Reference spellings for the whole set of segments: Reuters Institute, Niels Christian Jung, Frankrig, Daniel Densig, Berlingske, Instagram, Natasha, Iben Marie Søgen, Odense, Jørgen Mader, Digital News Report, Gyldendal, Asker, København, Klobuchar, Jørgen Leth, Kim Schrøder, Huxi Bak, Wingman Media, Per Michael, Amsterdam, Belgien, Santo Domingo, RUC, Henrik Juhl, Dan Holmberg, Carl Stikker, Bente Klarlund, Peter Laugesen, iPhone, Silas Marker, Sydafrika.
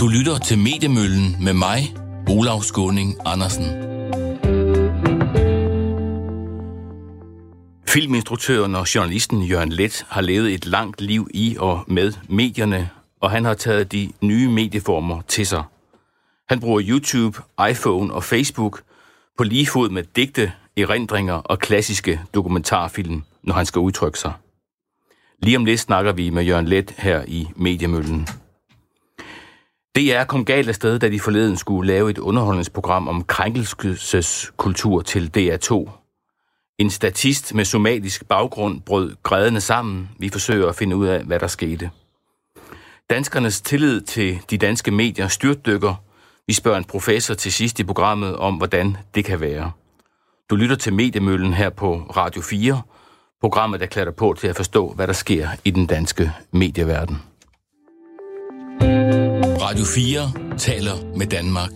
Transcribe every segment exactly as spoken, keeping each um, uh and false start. Du lytter til Mediemøllen med mig, Olav Skåning Andersen. Filminstruktøren og journalisten Jørgen Leth har levet et langt liv i og med medierne, og han har taget de nye medieformer til sig. Han bruger YouTube, iPhone og Facebook på lige fod med digte, erindringer og klassiske dokumentarfilm, når han skal udtrykke sig. Lige om lidt snakker vi med Jørgen Leth her i Mediemøllen. D R kom galt af sted, da de forleden skulle lave et underholdningsprogram om krænkelseskultur til D R to. En statist med somalisk baggrund brød grædende sammen. Vi forsøger at finde ud af, hvad der skete. Danskernes tillid til de danske medier styrtdykker. Vi spørger en professor til sidst i programmet om, hvordan det kan være. Du lytter til Mediemøllen her på Radio fire, programmet der klæder på til at forstå, hvad der sker i den danske medieverden. Radio fire taler med Danmark.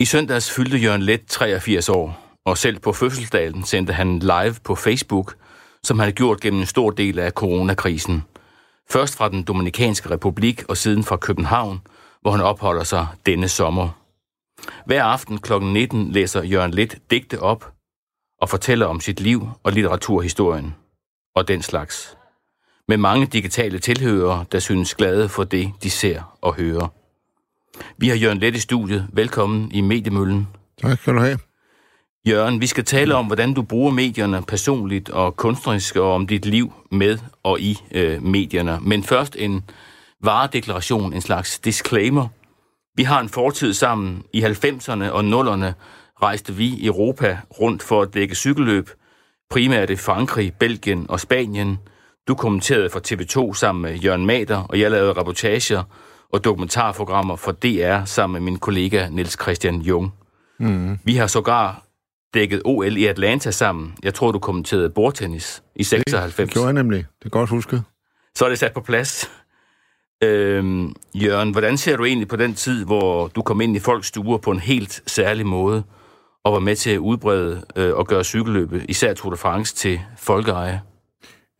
I søndags fyldte Jørgen Leth treogfirs år, og selv på fødselsdagen sendte han live på Facebook, som han har gjort gennem en stor del af coronakrisen. Først fra den Dominikanske Republik og siden fra København, hvor han opholder sig denne sommer. Hver aften klokken nitten læser Jørgen Leth digte op og fortæller om sit liv og litteraturhistorien og den slags. Med mange digitale tilhørere, der synes glade for det, de ser og hører. Vi har Jørgen Leth i studiet. Velkommen i Mediemøllen. Tak skal du have. Jørgen, vi skal tale om, hvordan du bruger medierne personligt og kunstnerisk, og om dit liv med og i øh, medierne. Men først en varedeklaration, en slags disclaimer. Vi har en fortid sammen. I halvfemserne og nullerne rejste vi i Europa rundt for at dække cykelløb, primært i Frankrig, Belgien og Spanien. Du kommenterede for T V to sammen med Jørgen Mader, og jeg lavede reportager og dokumentarprogrammer for D R sammen med min kollega Niels Christian Jung. Mm. Vi har sågar dækket O L i Atlanta sammen. Jeg tror, du kommenterede bordtennis i seksoghalvfems. Det gjorde jeg nemlig. Det er godt husket. Så er det sat på plads. Øhm, Jørgen, hvordan ser du egentlig på den tid, hvor du kom ind i folks stuer på en helt særlig måde, og var med til at udbrede øh, og gøre cykelløbet, især Tour de France, til folkeeje?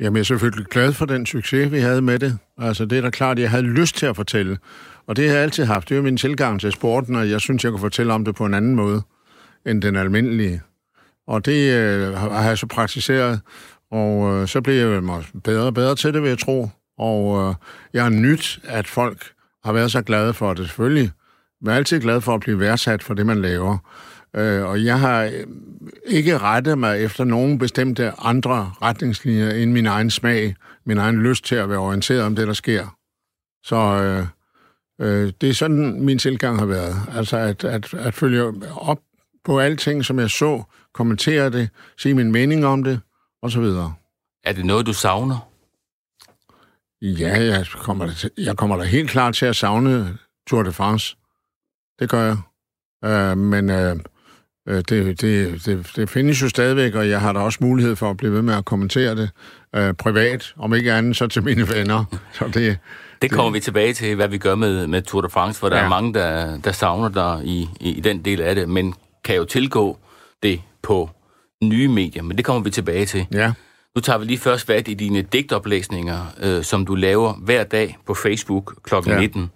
Jamen, jeg er selvfølgelig glad for den succes, vi havde med det. Altså, det er da klart, at jeg havde lyst til at fortælle. Og det har jeg altid haft. Det er min tilgang til sporten, og jeg synes, jeg kunne fortælle om det på en anden måde end den almindelige. Og det øh, har jeg så praktiseret, og øh, så blev jeg bedre og bedre til det, vil jeg tro. Og øh, jeg har nyt, at folk har været så glade for det, selvfølgelig. Jeg er altid glad for at blive værdsat for det, man laver. Øh, og jeg har ikke rettet mig efter nogen bestemte andre retningslinjer end min egen smag, min egen lyst til at være orienteret om det, der sker. Så øh, øh, det er sådan, min tilgang har været. Altså at, at, at følge op på alting, som jeg så, kommentere det, sige min mening om det, og så videre. Er det noget, du savner? Ja, jeg kommer, da, jeg kommer da helt klart til at savne Tour de France. Det gør jeg. Øh, men øh, det, det, det, det findes jo stadigvæk, og jeg har da også mulighed for at blive ved med at kommentere det øh, privat, om ikke andet, så til mine venner. Så det, det kommer det. Vi tilbage til, hvad vi gør med, med Tour de France, for der ja. er mange, der, der savner dig i, i, i den del af det, men kan jo tilgå det på nye medier, men det kommer vi tilbage til. Ja. Nu tager vi lige først fat i dine digtoplæsninger, øh, som du laver hver dag på Facebook klokken nitten.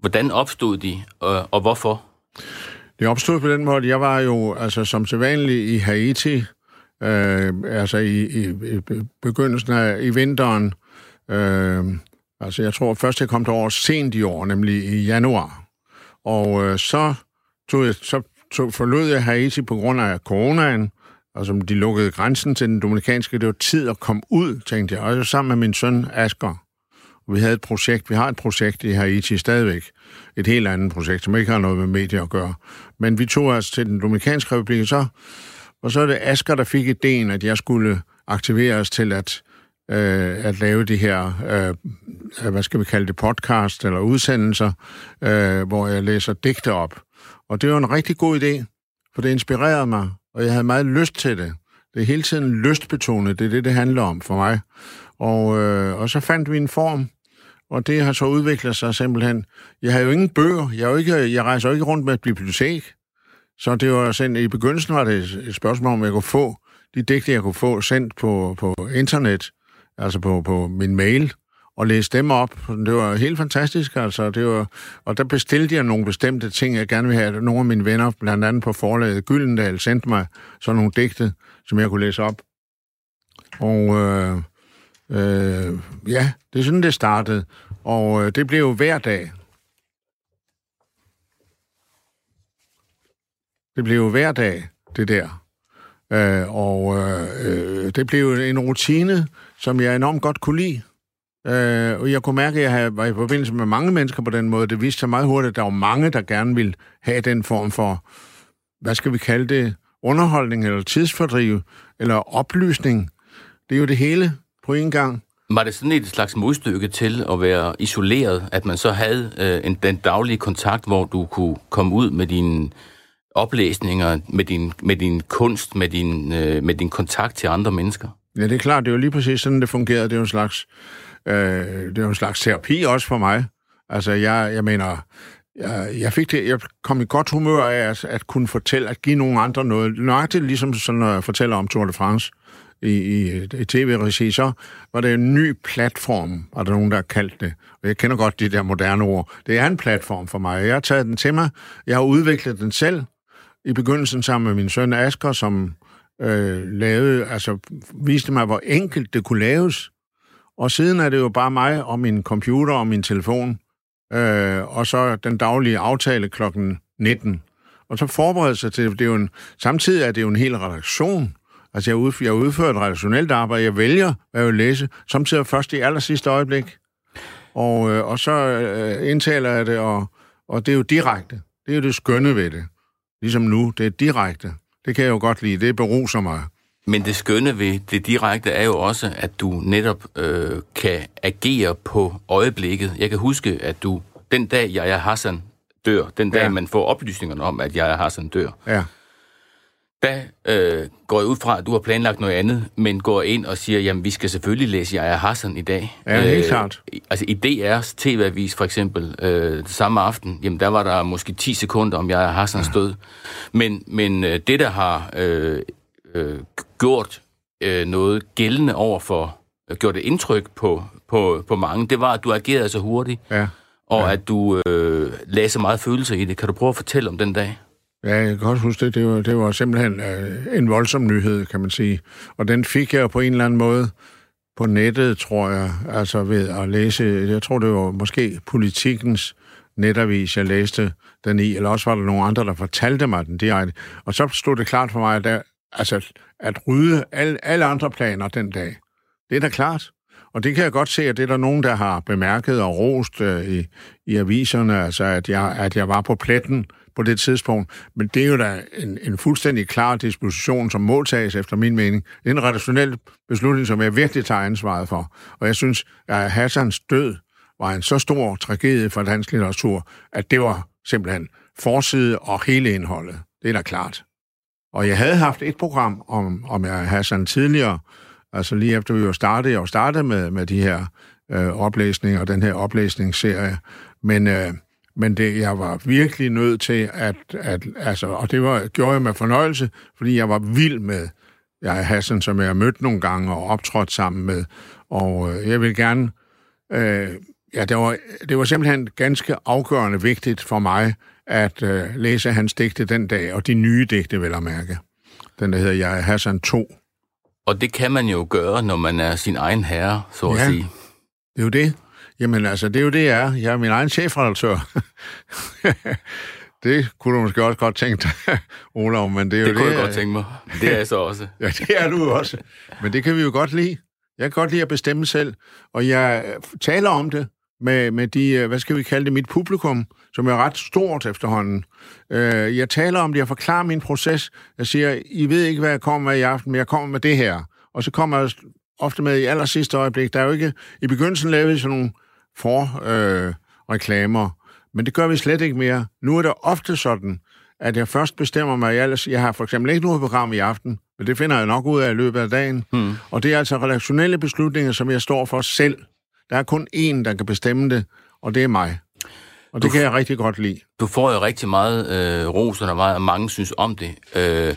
Hvordan opstod de, øh, og hvorfor? Det opstod på den måde, jeg var jo altså, som sædvanlig i Haiti, øh, altså i, i, i begyndelsen af i vinteren. Øh, altså jeg tror først, jeg kom derover sent i år, nemlig i januar. Og øh, så, tog jeg, så tog, forlod jeg Haiti på grund af coronaen, og som de lukkede grænsen til den dominikanske, det var tid at komme ud, tænkte jeg. Og jeg var sammen med min søn, Asker. Og vi havde et projekt, vi har et projekt i Haiti stadigvæk. Et helt andet projekt, som ikke har noget med medier at gøre. Men vi tog os til den dominikanske republik, så, og så er det Asker, der fik ideen, at jeg skulle aktivere os til at, øh, at lave de her, øh, hvad skal vi kalde det, podcast eller udsendelser, øh, hvor jeg læser digte op. Og det var en rigtig god idé, for det inspirerede mig. Og jeg havde meget lyst til det. Det er hele tiden lystbetonet, det er det, det handler om for mig. Og, øh, og så fandt vi en form, og det har så udviklet sig simpelthen. Jeg havde jo ingen bøger, jeg, er jo ikke, jeg rejser jo ikke rundt med et bibliotek, så det var sendt, i begyndelsen var det et spørgsmål, om jeg kunne få de digte, jeg kunne få sendt på, på internet, altså på, på min mail, og læse dem op. Det var helt fantastisk, altså. Det var, og der bestilte jeg nogle bestemte ting, jeg gerne ville have. Nogle af mine venner, blandt andet på forlaget Gyldendal, sendte mig sådan nogle digte, som jeg kunne læse op. Og øh, øh, ja, det er sådan, det startede. Og øh, det blev jo hver dag. Det blev jo hver dag, det der. Øh, og øh, det blev en rutine, som jeg enormt godt kunne lide. Øh, og jeg kunne mærke, at jeg havde, var i forbindelse med mange mennesker på den måde. Det viste sig meget hurtigt, at der var mange, der gerne ville have den form for, hvad skal vi kalde det, underholdning eller tidsfordriv eller oplysning. Det er jo det hele på en gang. Var det sådan et slags modstykke til at være isoleret, at man så havde øh, en, den daglige kontakt, hvor du kunne komme ud med dine oplæsninger, med din, med din kunst, med din, øh, med din kontakt til andre mennesker? Ja, det er klart. Det er jo lige præcis sådan, det fungerede. Det er jo en slags, øh, det er jo en slags terapi også for mig. Altså, jeg, jeg mener, jeg, jeg, fik det, jeg kom i godt humør af at, at kunne fortælle, at give nogle andre noget. Nøjagtigt ligesom sådan, når jeg fortæller om Tour de France i, i, i tv-regi, så var det en ny platform, og der er nogen, der har kaldt det. Og jeg kender godt de der moderne ord. Det er en platform for mig. Jeg har taget den til mig. Jeg har udviklet den selv. I begyndelsen sammen med min søn Asker, som øh, lavede, altså, viste mig, hvor enkelt det kunne laves. Og siden er det jo bare mig og min computer og min telefon. Øh, og så den daglige aftale klokken nitten. Og så forberedelse til, det er jo en, samtidig er det jo en hel redaktion. Altså, jeg udfører, jeg udfører et redaktionelt arbejde. Jeg vælger, hvad jeg vil læse. Samtidig først i aller sidste øjeblik. Og, øh, og så øh, indtaler jeg det, og, og det er jo direkte. Det er jo det skønne ved det. Ligesom nu, det er direkte. Det kan jeg jo godt lide, det beruser mig. Men det skønne ved det direkte er jo også, at du netop øh, kan agere på øjeblikket. Jeg kan huske, at du, den dag Yahya Hassan dør, den dag ja. Man får oplysningerne om, at Yahya Hassan dør, ja. da øh, går jeg ud fra, at du har planlagt noget andet, men går ind og siger, jamen vi skal selvfølgelig læse Yahya Hassan i dag. Ja, helt øh, klart. Altså i D R's tv-avis for eksempel, øh, samme aften, jamen der var der måske ti sekunder om Yahya Hassans død. Men, men øh, det, der har øh, øh, gjort øh, noget gældende over for, øh, gjort et indtryk på, på, på mange, det var, at du agerede så hurtigt, ja. og ja. at du øh, lagde så meget følelser i det. Kan du prøve at fortælle om den dag? Ja, jeg kan godt huske det. Det var, det var simpelthen øh, en voldsom nyhed, kan man sige. Og den fik jeg på en eller anden måde på nettet, tror jeg, altså ved at læse. Jeg tror, det var måske Politikens netavis, jeg læste den i, eller også var der nogle andre, der fortalte mig den direkte. Og så stod det klart for mig, at, der, altså, at rydde alle, alle andre planer den dag. Det er da klart. Og det kan jeg godt se, at det er der nogen, der har bemærket og rost øh, i, i aviserne, altså at jeg, at jeg var på pletten på det tidspunkt, men det er jo da en, en fuldstændig klar disposition, som må tages efter min mening. Det er en redaktionel beslutning, som jeg virkelig tager ansvaret for. Og jeg synes, at Hassans død var en så stor tragedie for dansk litteratur, at det var simpelthen forside og hele indholdet. Det er da klart. Og jeg havde haft et program om, om Hassan tidligere, altså lige efter vi jo startede, jeg jo startede med, med de her øh, oplæsninger, den her oplæsningsserie, men... Øh, Men det, jeg var virkelig nødt til, at, at altså, og det var, gjorde jeg med fornøjelse, fordi jeg var vild med Yahya Hassan, som jeg har mødt nogle gange og optrådt sammen med. Og øh, jeg vil gerne... Øh, ja, det var, det var simpelthen ganske afgørende vigtigt for mig at øh, læse hans digte den dag, og de nye digte, vil jeg mærke. Den, der hedder Yahya Hassan to. Og det kan man jo gøre, når man er sin egen herre, så at ja, sige. Det er jo det. Jamen altså, det er jo det, jeg er. Jeg er min egen chefredaktør. Det kunne du måske også godt tænke dig, Olav, men det er det jo det. Det kunne jeg godt tænke mig. Det er jeg så også. Ja, det er du også. Men det kan vi jo godt lide. Jeg kan godt lide at bestemme selv, og jeg taler om det med, med de, hvad skal vi kalde det, mit publikum, som er ret stort efterhånden. Jeg taler om det, jeg forklarer min proces. Jeg siger, I ved ikke, hvad jeg kommer med i aften, men jeg kommer med det her. Og så kommer jeg ofte med i aller sidste øjeblik. Der er jo ikke... I begyndelsen lavede vi sådan nogle for øh, reklamer, men det gør vi slet ikke mere. Nu er det ofte sådan, at jeg først bestemmer mig, jeg, jeg har for eksempel ikke noget program i aften, men det finder jeg nok ud af i løbet af dagen, hmm. og det er altså redaktionelle beslutninger, som jeg står for selv. Der er kun én, der kan bestemme det, og det er mig. Og det du, kan jeg rigtig godt lide. Du får jo rigtig meget øh, ros, og der meget, og mange synes om det. Øh,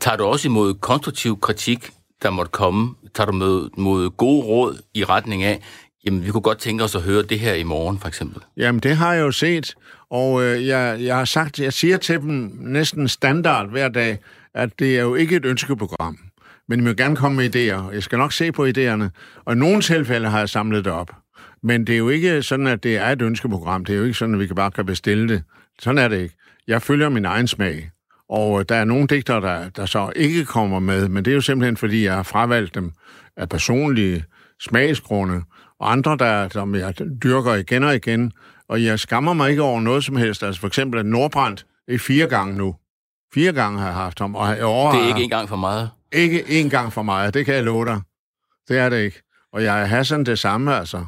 tager du også imod konstruktiv kritik, der måtte komme, tager du med mod gode råd i retning af, jamen vi kunne godt tænke os at høre det her i morgen, for eksempel? Jamen det har jeg jo set, og øh, jeg, jeg har sagt, jeg siger til dem næsten standard hver dag, at det er jo ikke et ønskeprogram, men I må gerne komme med idéer. Jeg skal nok se på idéerne, og i nogle tilfælde har jeg samlet det op. Men det er jo ikke sådan, at det er et ønskeprogram. Det er jo ikke sådan, at vi bare kan bestille det. Sådan er det ikke. Jeg følger min egen smag. Og der er nogle digtere, der, der så ikke kommer med, men det er jo simpelthen, fordi jeg har fravalgt dem af personlige smagsgrunde, og andre, der, som jeg dyrker igen og igen. Og jeg skammer mig ikke over noget som helst. Altså for eksempel, at Nordbrandt er fire gange nu. Fire gange har jeg haft ham. Og i år det er ikke en gang for meget? Ikke en gang for meget, det kan jeg love dig. Det er det ikke. Og Yahya Hassan det samme, altså.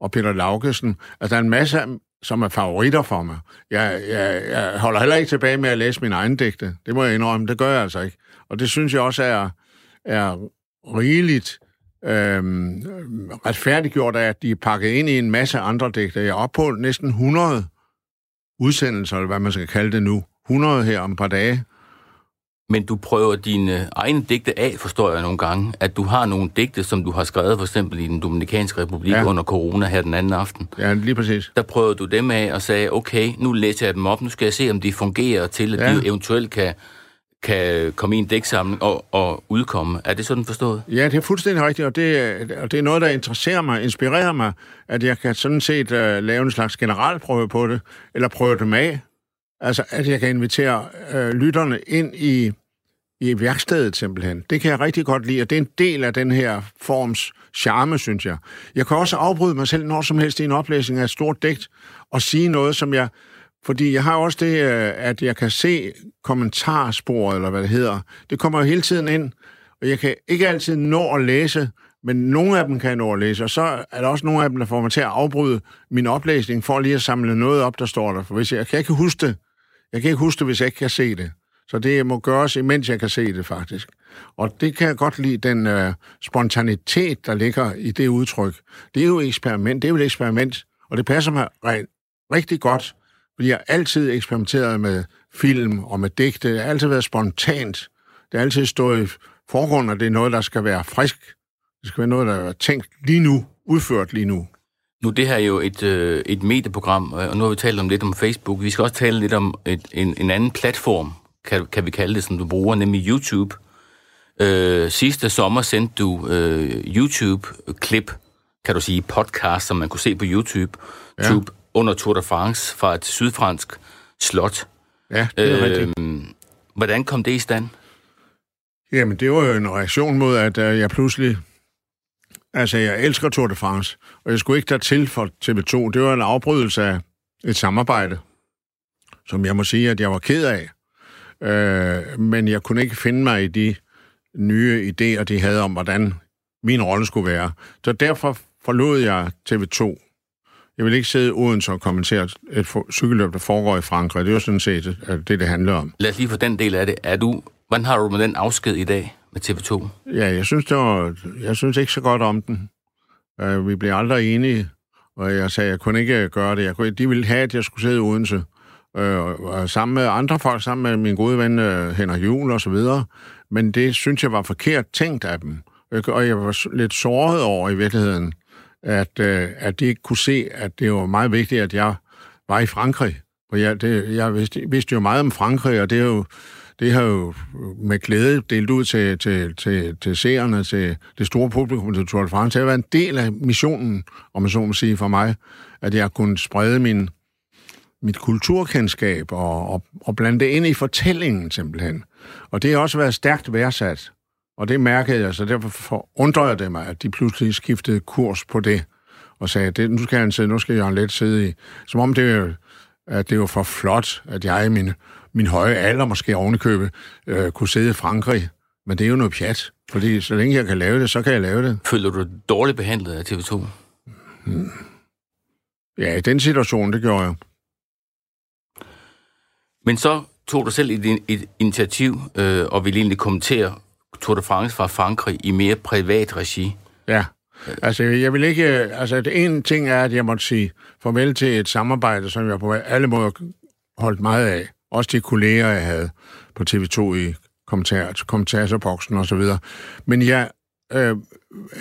Og Peter Laugesen. Altså, der er en masse af dem, som er favoritter for mig. Jeg, jeg, jeg holder heller ikke tilbage med at læse mine egne digte. Det må jeg indrømme, det gør jeg altså ikke. Og det synes jeg også er, er rigeligt øhm, retfærdiggjort af, at de er pakket ind i en masse andre digte. Jeg er oppe på næsten hundrede udsendelser, eller hvad man skal kalde det nu. hundrede her om et par dage. Men du prøver dine egne digte af, forstår jeg nogle gange, at du har nogle digte, som du har skrevet for eksempel i den Dominikanske Republik ja. Under corona her den anden aften. Ja, lige præcis. Der prøvede du dem af og sagde, okay, nu læser jeg dem op, nu skal jeg se, om de fungerer til, at ja. De eventuelt kan, kan komme i en digtsamling og, og udkomme. Er det sådan forstået? Ja, det er fuldstændig rigtigt, og det, og det er noget, der interesserer mig, inspirerer mig, at jeg kan sådan set uh, lave en slags generalprøve på det, eller prøve dem af. Altså, at jeg kan invitere øh, lytterne ind i, i værkstedet simpelthen. Det kan jeg rigtig godt lide, og det er en del af den her forms charme, synes jeg. Jeg kan også afbryde mig selv når som helst i en oplæsning af et stort digt, og sige noget, som jeg... Fordi jeg har også det, øh, at jeg kan se kommentarsporet, eller hvad det hedder. Det kommer jo hele tiden ind, og jeg kan ikke altid nå at læse, men nogle af dem kan jeg nå at læse, og så er der også nogle af dem, der får mig til at afbryde min oplæsning, for lige at samle noget op, der står der. For hvis jeg, jeg kan ikke huske det, Jeg kan ikke huske det, hvis jeg ikke kan se det. Så det må gøres, imens jeg kan se det, faktisk. Og det kan jeg godt lide, den øh, spontanitet, der ligger i det udtryk. Det er jo et eksperiment, det er jo et eksperiment, og det passer mig rigtig godt, fordi jeg har altid eksperimenteret med film og med digte. Det har altid været spontant. Det har altid stået i forgrunden, og det er noget, der skal være frisk. Det skal være noget, der er tænkt lige nu, udført lige nu. Nu det her er jo et, øh, et medieprogram, og nu har vi talt om lidt om Facebook. Vi skal også tale lidt om et, en, en anden platform, kan, kan vi kalde det, som du bruger, nemlig YouTube. Øh, sidste sommer sendte du øh, YouTube-klip, kan du sige, podcast, som man kunne se på YouTube, ja. Tube, under Tour de France fra et sydfransk slot. Ja, det er øh, rigtigt. Hvordan kom det i stand? Jamen, det var jo en reaktion mod, at øh, jeg pludselig... Altså, jeg elsker Tour de France, og jeg skulle ikke dertil for T V to. Det var en afbrydelse af et samarbejde, som jeg må sige, at jeg var ked af. Øh, men jeg kunne ikke finde mig i de nye idéer, de havde om, hvordan min rolle skulle være. Så derfor forlod jeg T V to. Jeg ville ikke sidde i Odense og kommentere et for- cykelløb, der foregår i Frankrig. Det er jo sådan set det, det handler om. Lad os lige få den del af det. Er du, hvordan har du med den afsked i dag? Med T V to? Ja, jeg synes, det var, jeg synes ikke så godt om den. Uh, vi blev aldrig enige, og jeg sagde, at jeg kunne ikke gøre det. Jeg kunne, de ville have, at jeg skulle sidde i Odense. Uh, og sammen med andre folk, sammen med min gode ven uh, Henrik Juhl og så videre. Men det synes jeg var forkert tænkt af dem. Og jeg var lidt såret over i virkeligheden, at, uh, at de ikke kunne se, at det var meget vigtigt, at jeg var i Frankrig. Og jeg, det, jeg vidste, vidste jo meget om Frankrig, og det er jo Det har jo med glæde delt ud til, til, til, til seerne, til det store publikum, til Tour de France. Det har været en del af missionen, om man så må sige for mig, at jeg kunne sprede min, mit kulturkendskab og, og, og blande det ind i fortællingen simpelthen. Og det har også været stærkt værdsat, og det mærkede jeg, så derfor undrede det mig, at de pludselig skiftede kurs på det, og sagde, nu skal jeg sidde, nu skal Jørgen Leth sidde i. Som om det, at det var for flot, at jeg i mine... min høje alder, måske ovenikøbe, øh, kunne sidde i Frankrig. Men det er jo noget pjat, fordi så længe jeg kan lave det, så kan jeg lave det. Føler du dig dårligt behandlet af T V to? Hmm. Ja, i den situation, det gjorde jeg. Men så tog du selv et, et initiativ, øh, og ville egentlig kommentere Tour de France fra Frankrig i mere privat regi. Ja, altså jeg vil ikke... Altså det ene ting er, at jeg måtte sige farvel til et samarbejde, som jeg på alle måder holdt meget af. Også de kolleger, jeg havde på T V to i kommentarer, kommentarer til boksen og så videre. Men jeg øh,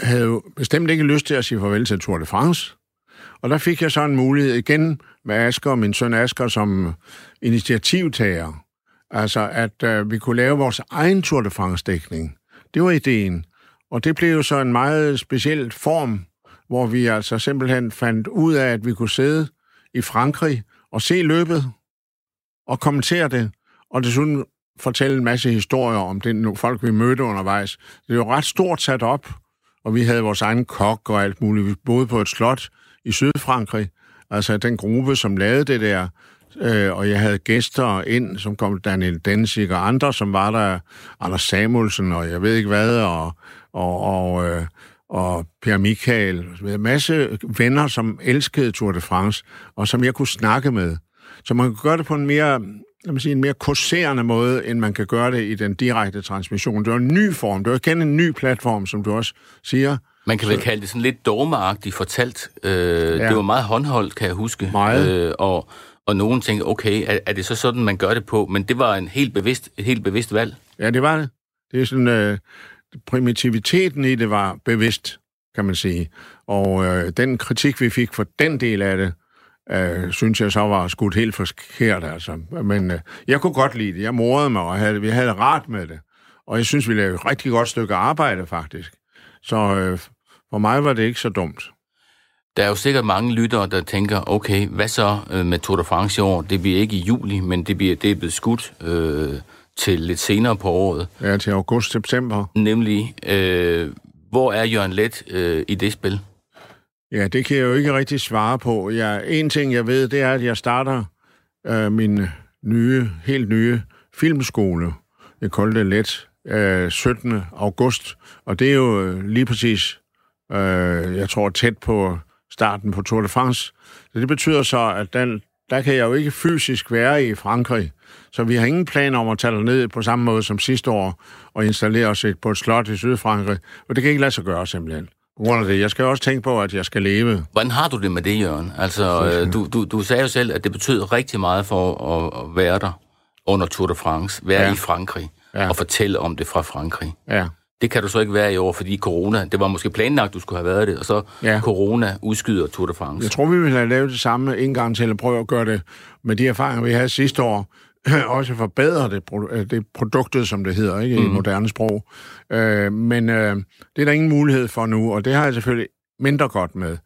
havde jo bestemt ikke lyst til at sige farvel til Tour de France. Og der fik jeg så en mulighed igen med Asker, min søn Asger, som initiativtager. Altså, at øh, vi kunne lave vores egen Tour de France-dækning. Det var ideen. Og det blev jo så en meget speciel form, hvor vi altså simpelthen fandt ud af, at vi kunne sidde i Frankrig og se løbet og kommentere det, og desuden fortælle en masse historier om den folk, vi mødte undervejs. Det var ret stort sat op, og vi havde vores egen kok og alt muligt. Vi boede på et slot i Sydfrankrig, altså den gruppe, som lavede det der, øh, og jeg havde gæster ind, som kom Daniel Densig og andre, som var der, Anders Samuelsen og jeg ved ikke hvad, og, og, og øh, og Per Michael, en masse venner, som elskede Tour de France, og som jeg kunne snakke med. Så man kan gøre det på en mere, lad mig sige, en mere kurserende måde, end man kan gøre det i den direkte transmission. Det var en ny form, det var igen en ny platform, som du også siger. Man kan vel kalde det sådan lidt dogmeagtigt fortalt. Øh, ja. Det var meget håndholdt, kan jeg huske. Øh, og, og nogen tænkte, okay, er, er det så sådan, man gør det på? Men det var en helt bevidst, et helt bevidst valg. Ja, det var det. Det er sådan... Øh, primitiviteten i det var bevidst, kan man sige. Og øh, den kritik, vi fik for den del af det, øh, synes jeg så var skudt helt forkert, altså. Men øh, jeg kunne godt lide det. Jeg morede mig, og havde, vi havde rart med det. Og jeg synes, vi lavede et rigtig godt stykke arbejde, faktisk. Så øh, for mig var det ikke så dumt. Der er jo sikkert mange lyttere, der tænker, okay, hvad så med Tour de France i år? Det bliver ikke i juli, men det, bliver, det er blevet skudt... Øh til lidt senere på året. Ja, til august-september. Nemlig, øh, hvor er Jørgen Leth øh, i det spil? Ja, det kan jeg jo ikke rigtig svare på. Jeg, en ting, jeg ved, det er, at jeg starter øh, min nye, helt nye filmskole, jeg kalder det Leth, øh, syttende august. Og det er jo lige præcis, øh, jeg tror, tæt på starten på Tour de France. Så det betyder så, at den, der kan jeg jo ikke fysisk være i Frankrig. Så vi har ingen planer om at tage ned på samme måde som sidste år og installere os på et slot i Sydfrankrig. Og det kan ikke lade sig gøre, simpelthen. Det. Jeg skal også tænke på, at jeg skal leve. Hvordan har du det med det, Jørgen? Altså, du, du, du sagde jo selv, at det betyder rigtig meget for at være der under Tour de France. Være ja. i Frankrig ja. og fortælle om det fra Frankrig. Ja. Det kan du så ikke være i år, fordi corona... Det var måske planlagt, du skulle have været det, og så ja. corona udskyder Tour de France. Jeg tror, vi ville have lavet det samme en gang til at prøve at gøre det med de erfaringer, vi havde sidste år. Også forbedre det, det produktet, som det hedder, ikke, i mm. moderne sprog. Øh, men øh, det er der ingen mulighed for nu, og det har jeg selvfølgelig mindre godt med.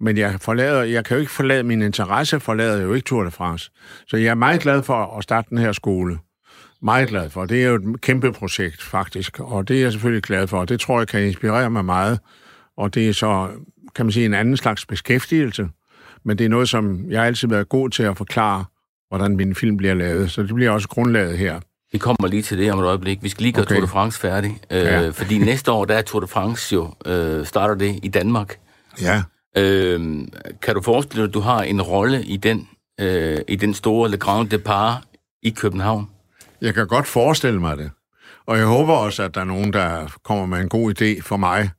Men jeg, forlader, jeg kan jo ikke forlade min interesse, forlader jo ikke Tour de France. Så jeg er meget glad for at starte den her skole. Meget glad for. Det er jo et kæmpe projekt, faktisk, og det er jeg selvfølgelig glad for. Det tror jeg kan inspirere mig meget, og det er så, kan man sige, en anden slags beskæftigelse. Men det er noget, som jeg altid har været god til at forklare, hvordan min film bliver lavet, så det bliver også grundlaget her. Vi kommer lige til det om et øjeblik. Vi skal lige gøre okay. Tour de France færdig, øh, ja. fordi næste år, der er Tour de France jo, øh, starter det i Danmark. Ja. Øh, kan du forestille dig, at du har en rolle i den, øh, i den store Le Grand Départ i København? Jeg kan godt forestille mig det, og jeg håber også, at der er nogen, der kommer med en god idé for mig.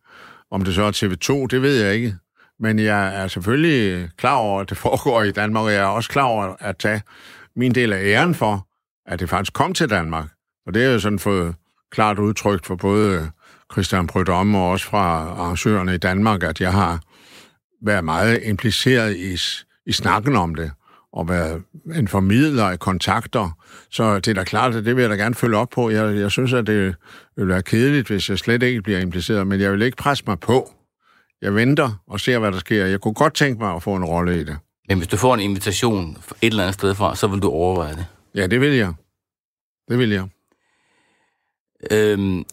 Om det så er T V to, det ved jeg ikke. Men jeg er selvfølgelig klar over, at det foregår i Danmark, og jeg er også klar over at tage min del af æren for, at det faktisk kom til Danmark. Og det er jo sådan fået klart udtrykt for både Christian Prødomme og også fra arrangørerne i Danmark, at jeg har været meget impliceret i, i snakken om det, og været en formidler i kontakter. Så det er da klart, at det vil jeg da gerne følge op på. Jeg, jeg synes, at det vil være kedeligt, hvis jeg slet ikke bliver impliceret, men jeg vil ikke presse mig på. Jeg venter og ser, hvad der sker. Jeg kunne godt tænke mig at få en rolle i det. Men hvis du får en invitation et eller andet sted fra, så vil du overveje det? Ja, det vil jeg. Det vil jeg. Øhm,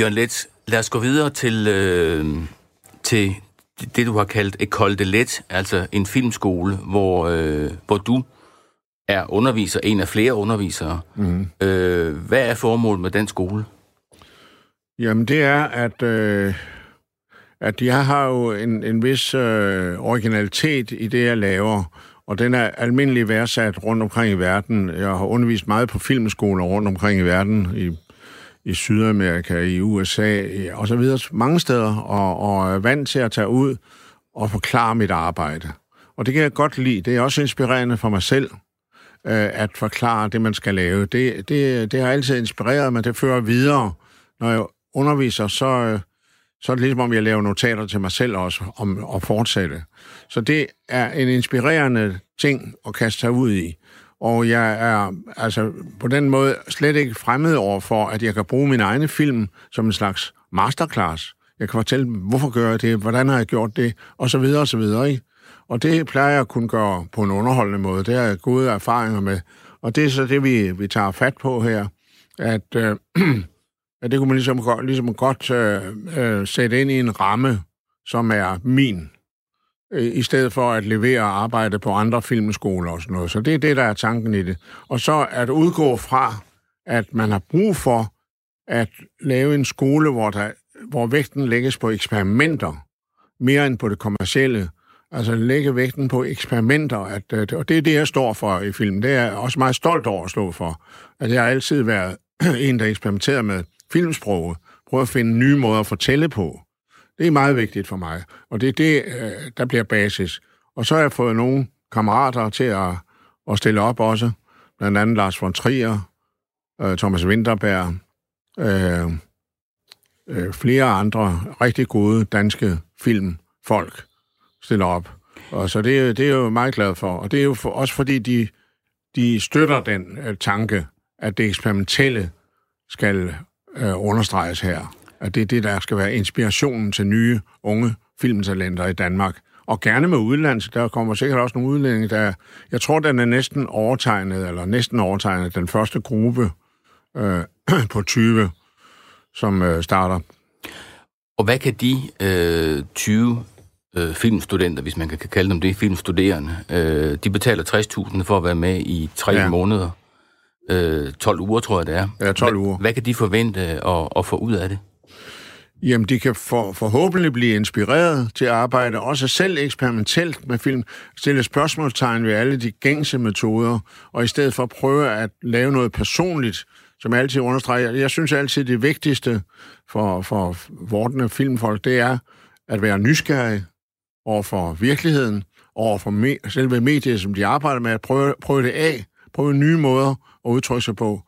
Jørgen Leth, lad os gå videre til, øh, til det, du har kaldt École de Leth, altså en filmskole, hvor, øh, hvor du er underviser, en af flere undervisere. Mm. Øh, hvad er formålet med den skole? Jamen, det er, at... Øh at jeg har jo en, en vis øh, originalitet i det, jeg laver, og den er almindelig værdsat rundt omkring i verden. Jeg har undervist meget på filmskoler rundt omkring i verden, i, i Sydamerika, i U S A og så videre, mange steder, og, og er vant til at tage ud og forklare mit arbejde. Og det kan jeg godt lide. Det er også inspirerende for mig selv, øh, at forklare det, man skal lave. Det, det, det har altid inspireret mig, det fører videre. Når jeg underviser, så, øh, så er det ligesom, om jeg laver notater til mig selv også, om at fortsætte. Så det er en inspirerende ting at kaste sig ud i. Og jeg er altså på den måde slet ikke fremmed over for, at jeg kan bruge min egne film som en slags masterclass. Jeg kan fortælle dem, hvorfor gør jeg det, hvordan har jeg gjort det, og så videre og så videre, ikke? Og det plejer jeg at kunne gøre på en underholdende måde. Det har jeg gode erfaringer med. Og det er så det, vi, vi tager fat på her, at, øh, at det kunne man ligesom godt, ligesom godt øh, sætte ind i en ramme, som er min, i stedet for at levere og arbejde på andre filmskoler og sådan noget. Så det er det, der er tanken i det. Og så at udgå fra, at man har brug for at lave en skole, hvor, der, hvor vægten lægges på eksperimenter, mere end på det kommercielle. Altså lægge vægten på eksperimenter. At, at, og det er det, jeg står for i filmen. Det er jeg også meget stolt over at stå for. At jeg har altid været en, der eksperimenterer med filmsproget. Prøver at finde nye måder at fortælle på. Det er meget vigtigt for mig, og det er det, der bliver basis. Og så har jeg fået nogle kammerater til at, at stille op også, blandt andet Lars von Trier, Thomas Winterberg, øh, øh, flere andre rigtig gode danske filmfolk stiller op. Og så det, det er jeg jo meget glad for, og det er jo for, også fordi de, de støtter den øh, tanke, at det eksperimentelle skal øh, understreges her. At det er det, der skal være inspirationen til nye, unge filmtalenter i Danmark. Og gerne med udlandske. Der kommer sikkert også nogle udlændinge, der... Jeg tror, den er næsten overtegnet, eller næsten overtegnet, den første gruppe øh, på tyve, som øh, starter. Og hvad kan de øh, tyve øh, filmstudenter, hvis man kan kalde dem det, filmstuderende, øh, de betaler tres tusind for at være med i tre ja. måneder. Øh, tolv uger, tror jeg, det er. Ja, tolv uger. Hvad, hvad kan de forvente at, at få ud af det? Jamen, de kan for, forhåbentlig blive inspireret til at arbejde, også selv eksperimentelt med film, stille spørgsmålstegn ved alle de gængse metoder, og i stedet for at prøve at lave noget personligt, som jeg altid understreger. Jeg synes altid, det vigtigste for, for vortende filmfolk, det er at være nysgerrig over for virkeligheden, over for me, selve mediet, som de arbejder med, at prøve, prøve det af, prøve nye måder at udtrykke sig på.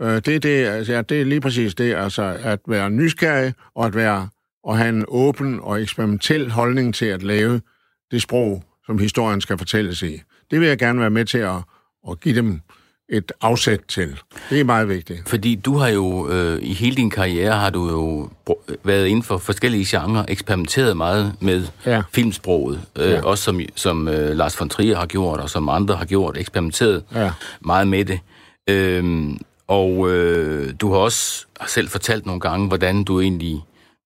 Det er, det, altså, ja, det er lige præcis det, altså at være nysgerrig og at være, og have en åben og eksperimentel holdning til at lave det sprog, som historien skal fortælles i. Det vil jeg gerne være med til at, at give dem et afsæt til. Det er meget vigtigt. Fordi du har jo øh, i hele din karriere har du jo været inden for forskellige genrer, eksperimenteret meget med ja. filmsproget, øh, ja. også som, som øh, Lars von Trier har gjort, og som andre har gjort, eksperimenteret ja. meget med det. Øh, Og øh, du har også selv fortalt nogle gange, hvordan du egentlig,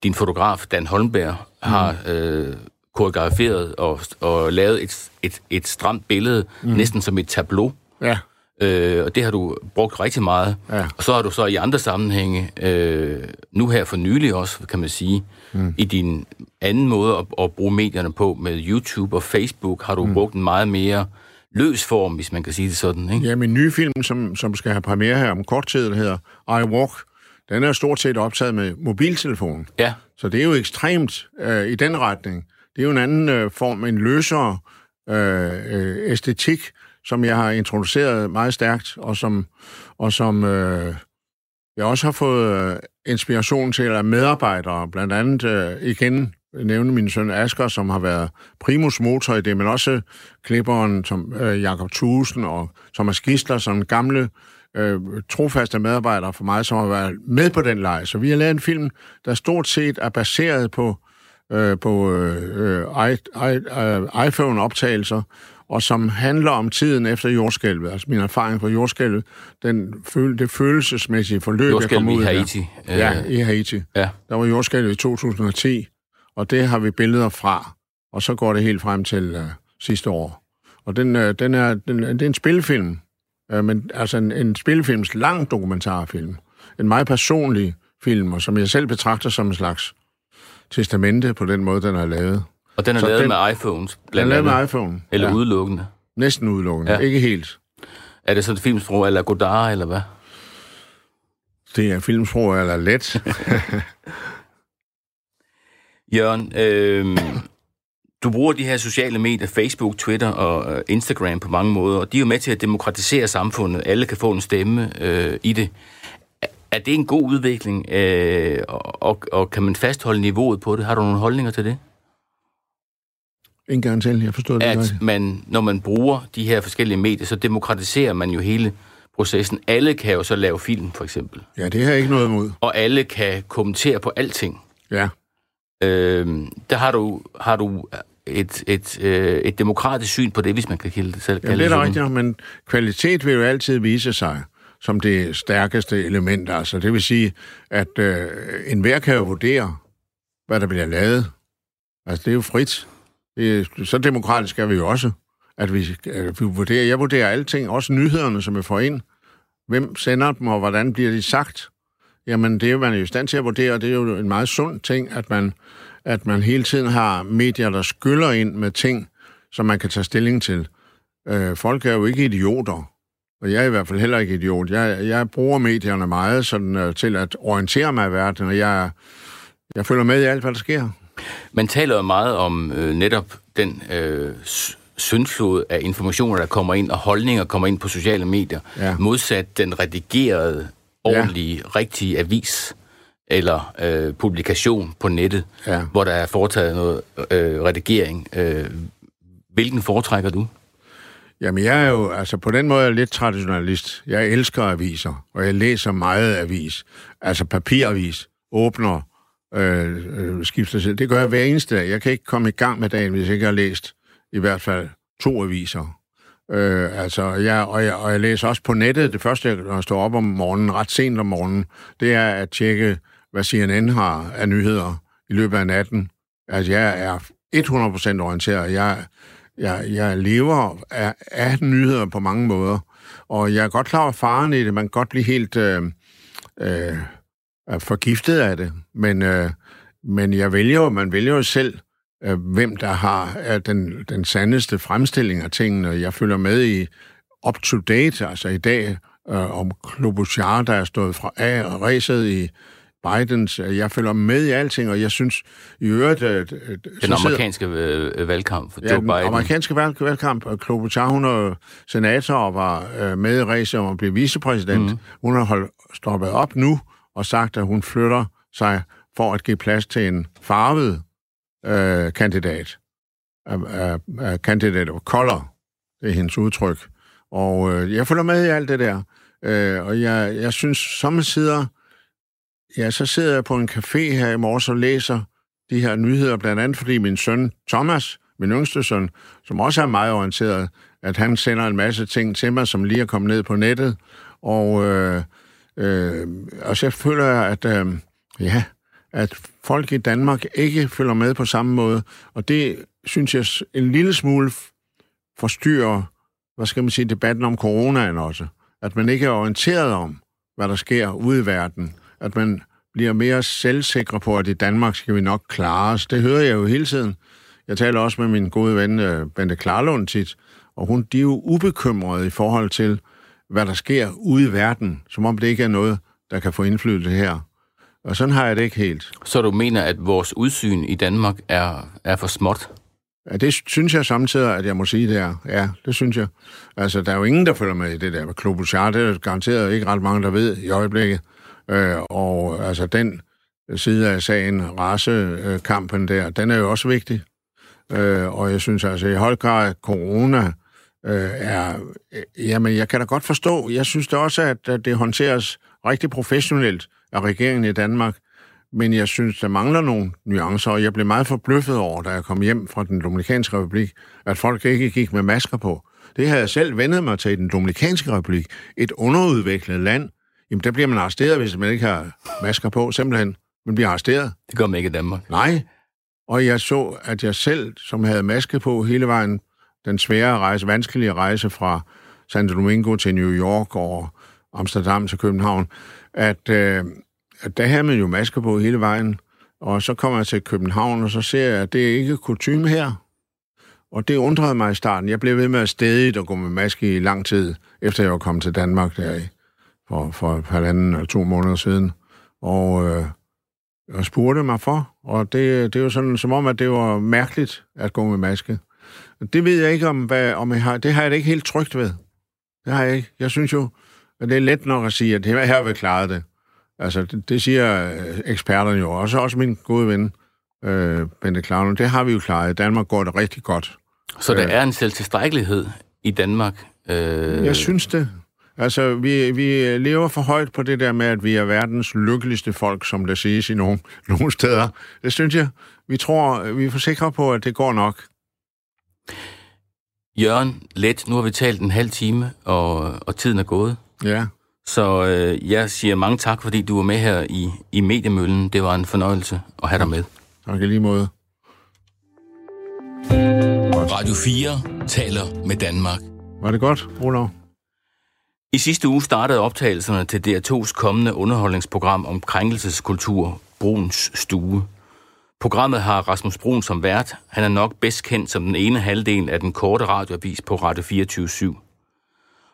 din fotograf Dan Holmberg, mm. har øh, koreograferet og, og lavet et, et, et stramt billede, mm. næsten som et tableau. Ja. Øh, og det har du brugt rigtig meget. Ja. Og så har du så i andre sammenhænge, øh, nu her for nylig også, kan man sige, mm. i din anden måde at, at bruge medierne på med YouTube og Facebook, har du mm. brugt en meget mere løs form, hvis man kan sige det sådan, ikke? Ja, min nye film, som, som skal have premiere her om kort tid, der hedder I Walk, den er stort set optaget med mobiltelefonen. Ja. Så det er jo ekstremt øh, i den retning. Det er jo en anden øh, form, en løsere øh, øh, æstetik, som jeg har introduceret meget stærkt, og som, og som øh, jeg også har fået øh, inspiration til af medarbejdere, blandt andet øh, igen... nævne min søn Asker, som har været primus motor i det, men også klipperen som øh, Jakob Thuesen og Thomas Gisler, som gamle øh, trofaste medarbejdere for mig, som har været med på den leg. Så vi har lavet en film, der stort set er baseret på, øh, på øh, øh, iPhone-optagelser, og som handler om tiden efter jordskælvet. Altså min erfaring fra jordskælvet, den føl- det følelsesmæssige forløb, jeg kom ud af. Jordskælvet i Haiti. Ja, i Haiti. Ja. Der var jordskælvet i to tusind og ti. Og det har vi billeder fra, og så går det helt frem til øh, sidste år. Og den, øh, den er, den, det er en spillefilm, øh, men altså en, en spillefilms lang dokumentarfilm. En meget personlig film, og som jeg selv betragter som en slags testamente på den måde, den er lavet. Og den er så lavet den, med iPhones? Blandt den er lavet med iPhone. Eller ja. udelukkende? Næsten udelukkende, ja. Ikke helt. Er det sådan et filmsprog, eller Godard, eller hvad? Det er filmsprog, eller let. Jørgen, øh, Du bruger de her sociale medier, Facebook, Twitter og Instagram på mange måder, og de er jo med til at demokratisere samfundet. Alle kan få en stemme øh, i det. Er det en god udvikling, øh, og, og kan man fastholde niveauet på det? Har du nogle holdninger til det? Ingen gang til, jeg forstår det. At man, når man bruger de her forskellige medier, så demokratiserer man jo hele processen. Alle kan jo så lave film, for eksempel. Ja, det har jeg ikke noget imod. Og alle kan kommentere på alting. Ja. Øhm, der har du, har du et, et, et demokratisk syn på det, hvis man kan kalde det selv. Ja, det er rigtigt, men kvalitet vil jo altid vise sig som det stærkeste element. Altså. Det vil sige, at øh, enhver kan jo vurdere, hvad der bliver lavet. Altså, det er jo frit. Det er, så demokratisk er vi jo også, at vi, at vi vurderer. Jeg vurderer alting, også nyhederne, som vi får ind. Hvem sender dem, og hvordan bliver de sagt? Jamen, det er jo, man er i stand til at vurdere, det er jo en meget sund ting, at man, at man hele tiden har medier, der skyller ind med ting, som man kan tage stilling til. Øh, folk er jo ikke idioter, og jeg er i hvert fald heller ikke idiot. Jeg, jeg bruger medierne meget sådan, øh, til at orientere mig i verden, og jeg, jeg følger med i alt, hvad der sker. Man taler jo meget om øh, netop den øh, syndflod af informationer, der kommer ind, og holdninger kommer ind på sociale medier, ja. Modsat den redigerede, ordentlige, ja. Rigtige avis eller øh, publikation på nettet, ja. Hvor der er foretaget noget øh, redigering. Øh, hvilken foretrækker du? Jamen, jeg er jo, altså på den måde er jeg lidt traditionalist. Jeg elsker aviser, og jeg læser meget avis. Altså papiravis, åbner, øh, øh, skifter selv. Det gør jeg hver eneste dag. Jeg kan ikke komme i gang med dagen, hvis jeg ikke har læst i hvert fald to aviser. Øh, altså, jeg, og, jeg, og jeg læser også på nettet. Det første, når jeg står op om morgenen, ret sent om morgenen, det er at tjekke, hvad C N N har af nyheder i løbet af natten. Altså, jeg er hundrede procent orienteret. Jeg, jeg, jeg lever af, af nyheder på mange måder. Og jeg er godt klar over faren i det. Man kan godt blive helt øh, øh, forgiftet af det. Men, øh, men jeg vælger, man vælger jo selv, hvem der har er den, den sandeste fremstilling af tingene. Jeg følger med i up-to-date, altså i dag, øh, om Klobuchar, der er stået fra A og ræset i Bidens. Jeg følger med i alting, og jeg synes i øvrigt... Øh, den amerikanske øh, valgkamp for Joe ja, Biden. Den amerikanske valg, valgkamp. Klobuchar, hun er senator og var øh, med i ræset om at blive vicepræsident. Mm-hmm. Hun har holdt, stoppet op nu og sagt, at hun flytter sig for at give plads til en farvet Uh, kandidat. Uh, uh, uh, kandidat of color, det er hendes udtryk. Og uh, jeg følger med i alt det der. Uh, og jeg, jeg synes, sommetider, ja, så sidder jeg på en café her i morges og læser de her nyheder, blandt andet fordi min søn Thomas, min yngste søn, som også er meget orienteret, at han sender en masse ting til mig, som lige er kommet ned på nettet. Og, uh, uh, og så føler jeg, at ja, uh, yeah, at folk i Danmark ikke følger med på samme måde, og det, synes jeg, en lille smule forstyrrer, hvad skal man sige, debatten om coronaen også. At man ikke er orienteret om, hvad der sker ude i verden. At man bliver mere selvsikre på, at i Danmark skal vi nok klare os. Det hører jeg jo hele tiden. Jeg taler også med min gode ven, Bente Klarlund, tit, og hun, de er jo ubekymrede i forhold til, hvad der sker ude i verden, som om det ikke er noget, der kan få indflydelse her. Og sådan har jeg det ikke helt. Så du mener, at vores udsyn i Danmark er, er for småt? Ja, det synes jeg samtidig, at jeg må sige det er. Ja, det synes jeg. Altså, der er jo ingen, der følger med i det der med Klobuchar. Det er garanteret ikke ret mange, der ved i øjeblikket. Øh, og altså, den side af sagen, racekampen der, den er jo også vigtig. Øh, og jeg synes altså, i høj grad, at corona øh, er... Øh, jamen, jeg kan da godt forstå. Jeg synes da også, at, at det håndteres rigtig professionelt af regeringen i Danmark, men jeg synes, der mangler nogle nuancer, og jeg blev meget forbløffet over, da jeg kom hjem fra den Dominikanske Republik, at folk ikke gik med masker på. Det havde jeg selv vendet mig til i den Dominikanske Republik. Et underudviklet land. Jamen, der bliver man arresteret, hvis man ikke har masker på, simpelthen. Man bliver arresteret. Det gør man ikke i Danmark. Nej. Og jeg så, at jeg selv, som havde maske på hele vejen, den svære rejse, vanskelige rejse fra Santo Domingo til New York og Amsterdam til København, at, øh, at der havde man jo masker på hele vejen, og så kommer jeg til København, og så ser jeg, at det ikke er kutyme her. Og det undrede mig i starten. Jeg blev ved med at stedigt og gå med maske i lang tid, efter jeg var kommet til Danmark der i, for, for halvanden eller to måneder siden. Og, øh, og spurgte mig for, og det, det var sådan, som om, at det var mærkeligt at gå med maske. Det ved jeg ikke, om, hvad, om jeg har, det har jeg da ikke helt trygt ved. Det har jeg ikke. Jeg synes jo, at det er let nok at sige, at det her vil klare det. Altså, det, det siger eksperterne jo, og så også min gode ven, øh, Bente Klarlund. Det har vi jo klaret. I Danmark går det rigtig godt. Så der øh, er en selvtilstrækkelighed i Danmark? Øh... Jeg synes det. Altså, vi, vi lever for højt på det der med, at vi er verdens lykkeligste folk, som der siges i nogle, nogle steder. Det synes jeg. Vi tror, vi er for sikre på, at det går nok. Jørgen Leth, nu har vi talt en halv time, og, og tiden er gået. Ja. Så øh, jeg siger mange tak, fordi du var med her i, i Mediemøllen. Det var en fornøjelse at have dig med. Tak i lige måde. Radio fire taler med Danmark. Var det godt, Olav? I sidste uge startede optagelserne til D R tos kommende underholdningsprogram om krænkelseskultur, Bruns Stue. Programmet har Rasmus Brun som vært. Han er nok bedst kendt som den ene halvdel af den korte radioavis på Radio fireogtyve syv.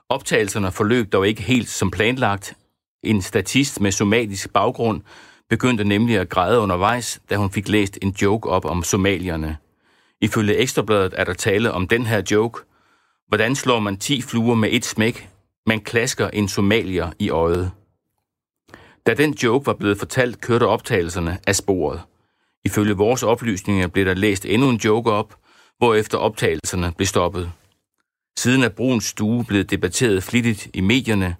Optagelserne forløb dog ikke helt som planlagt. En statist med somalisk baggrund begyndte nemlig at græde undervejs, da hun fik læst en joke op om somalierne. Ifølge Ekstrabladet er der tale om den her joke. Hvordan slår man ti fluer med et smæk? Man klasker en somalier i øjet. Da den joke var blevet fortalt, kørte optagelserne af sporet. Ifølge vores oplysninger blev der læst endnu en joke op, hvorefter optagelserne blev stoppet. Siden er Bruns Stue blevet debatteret flittigt i medierne.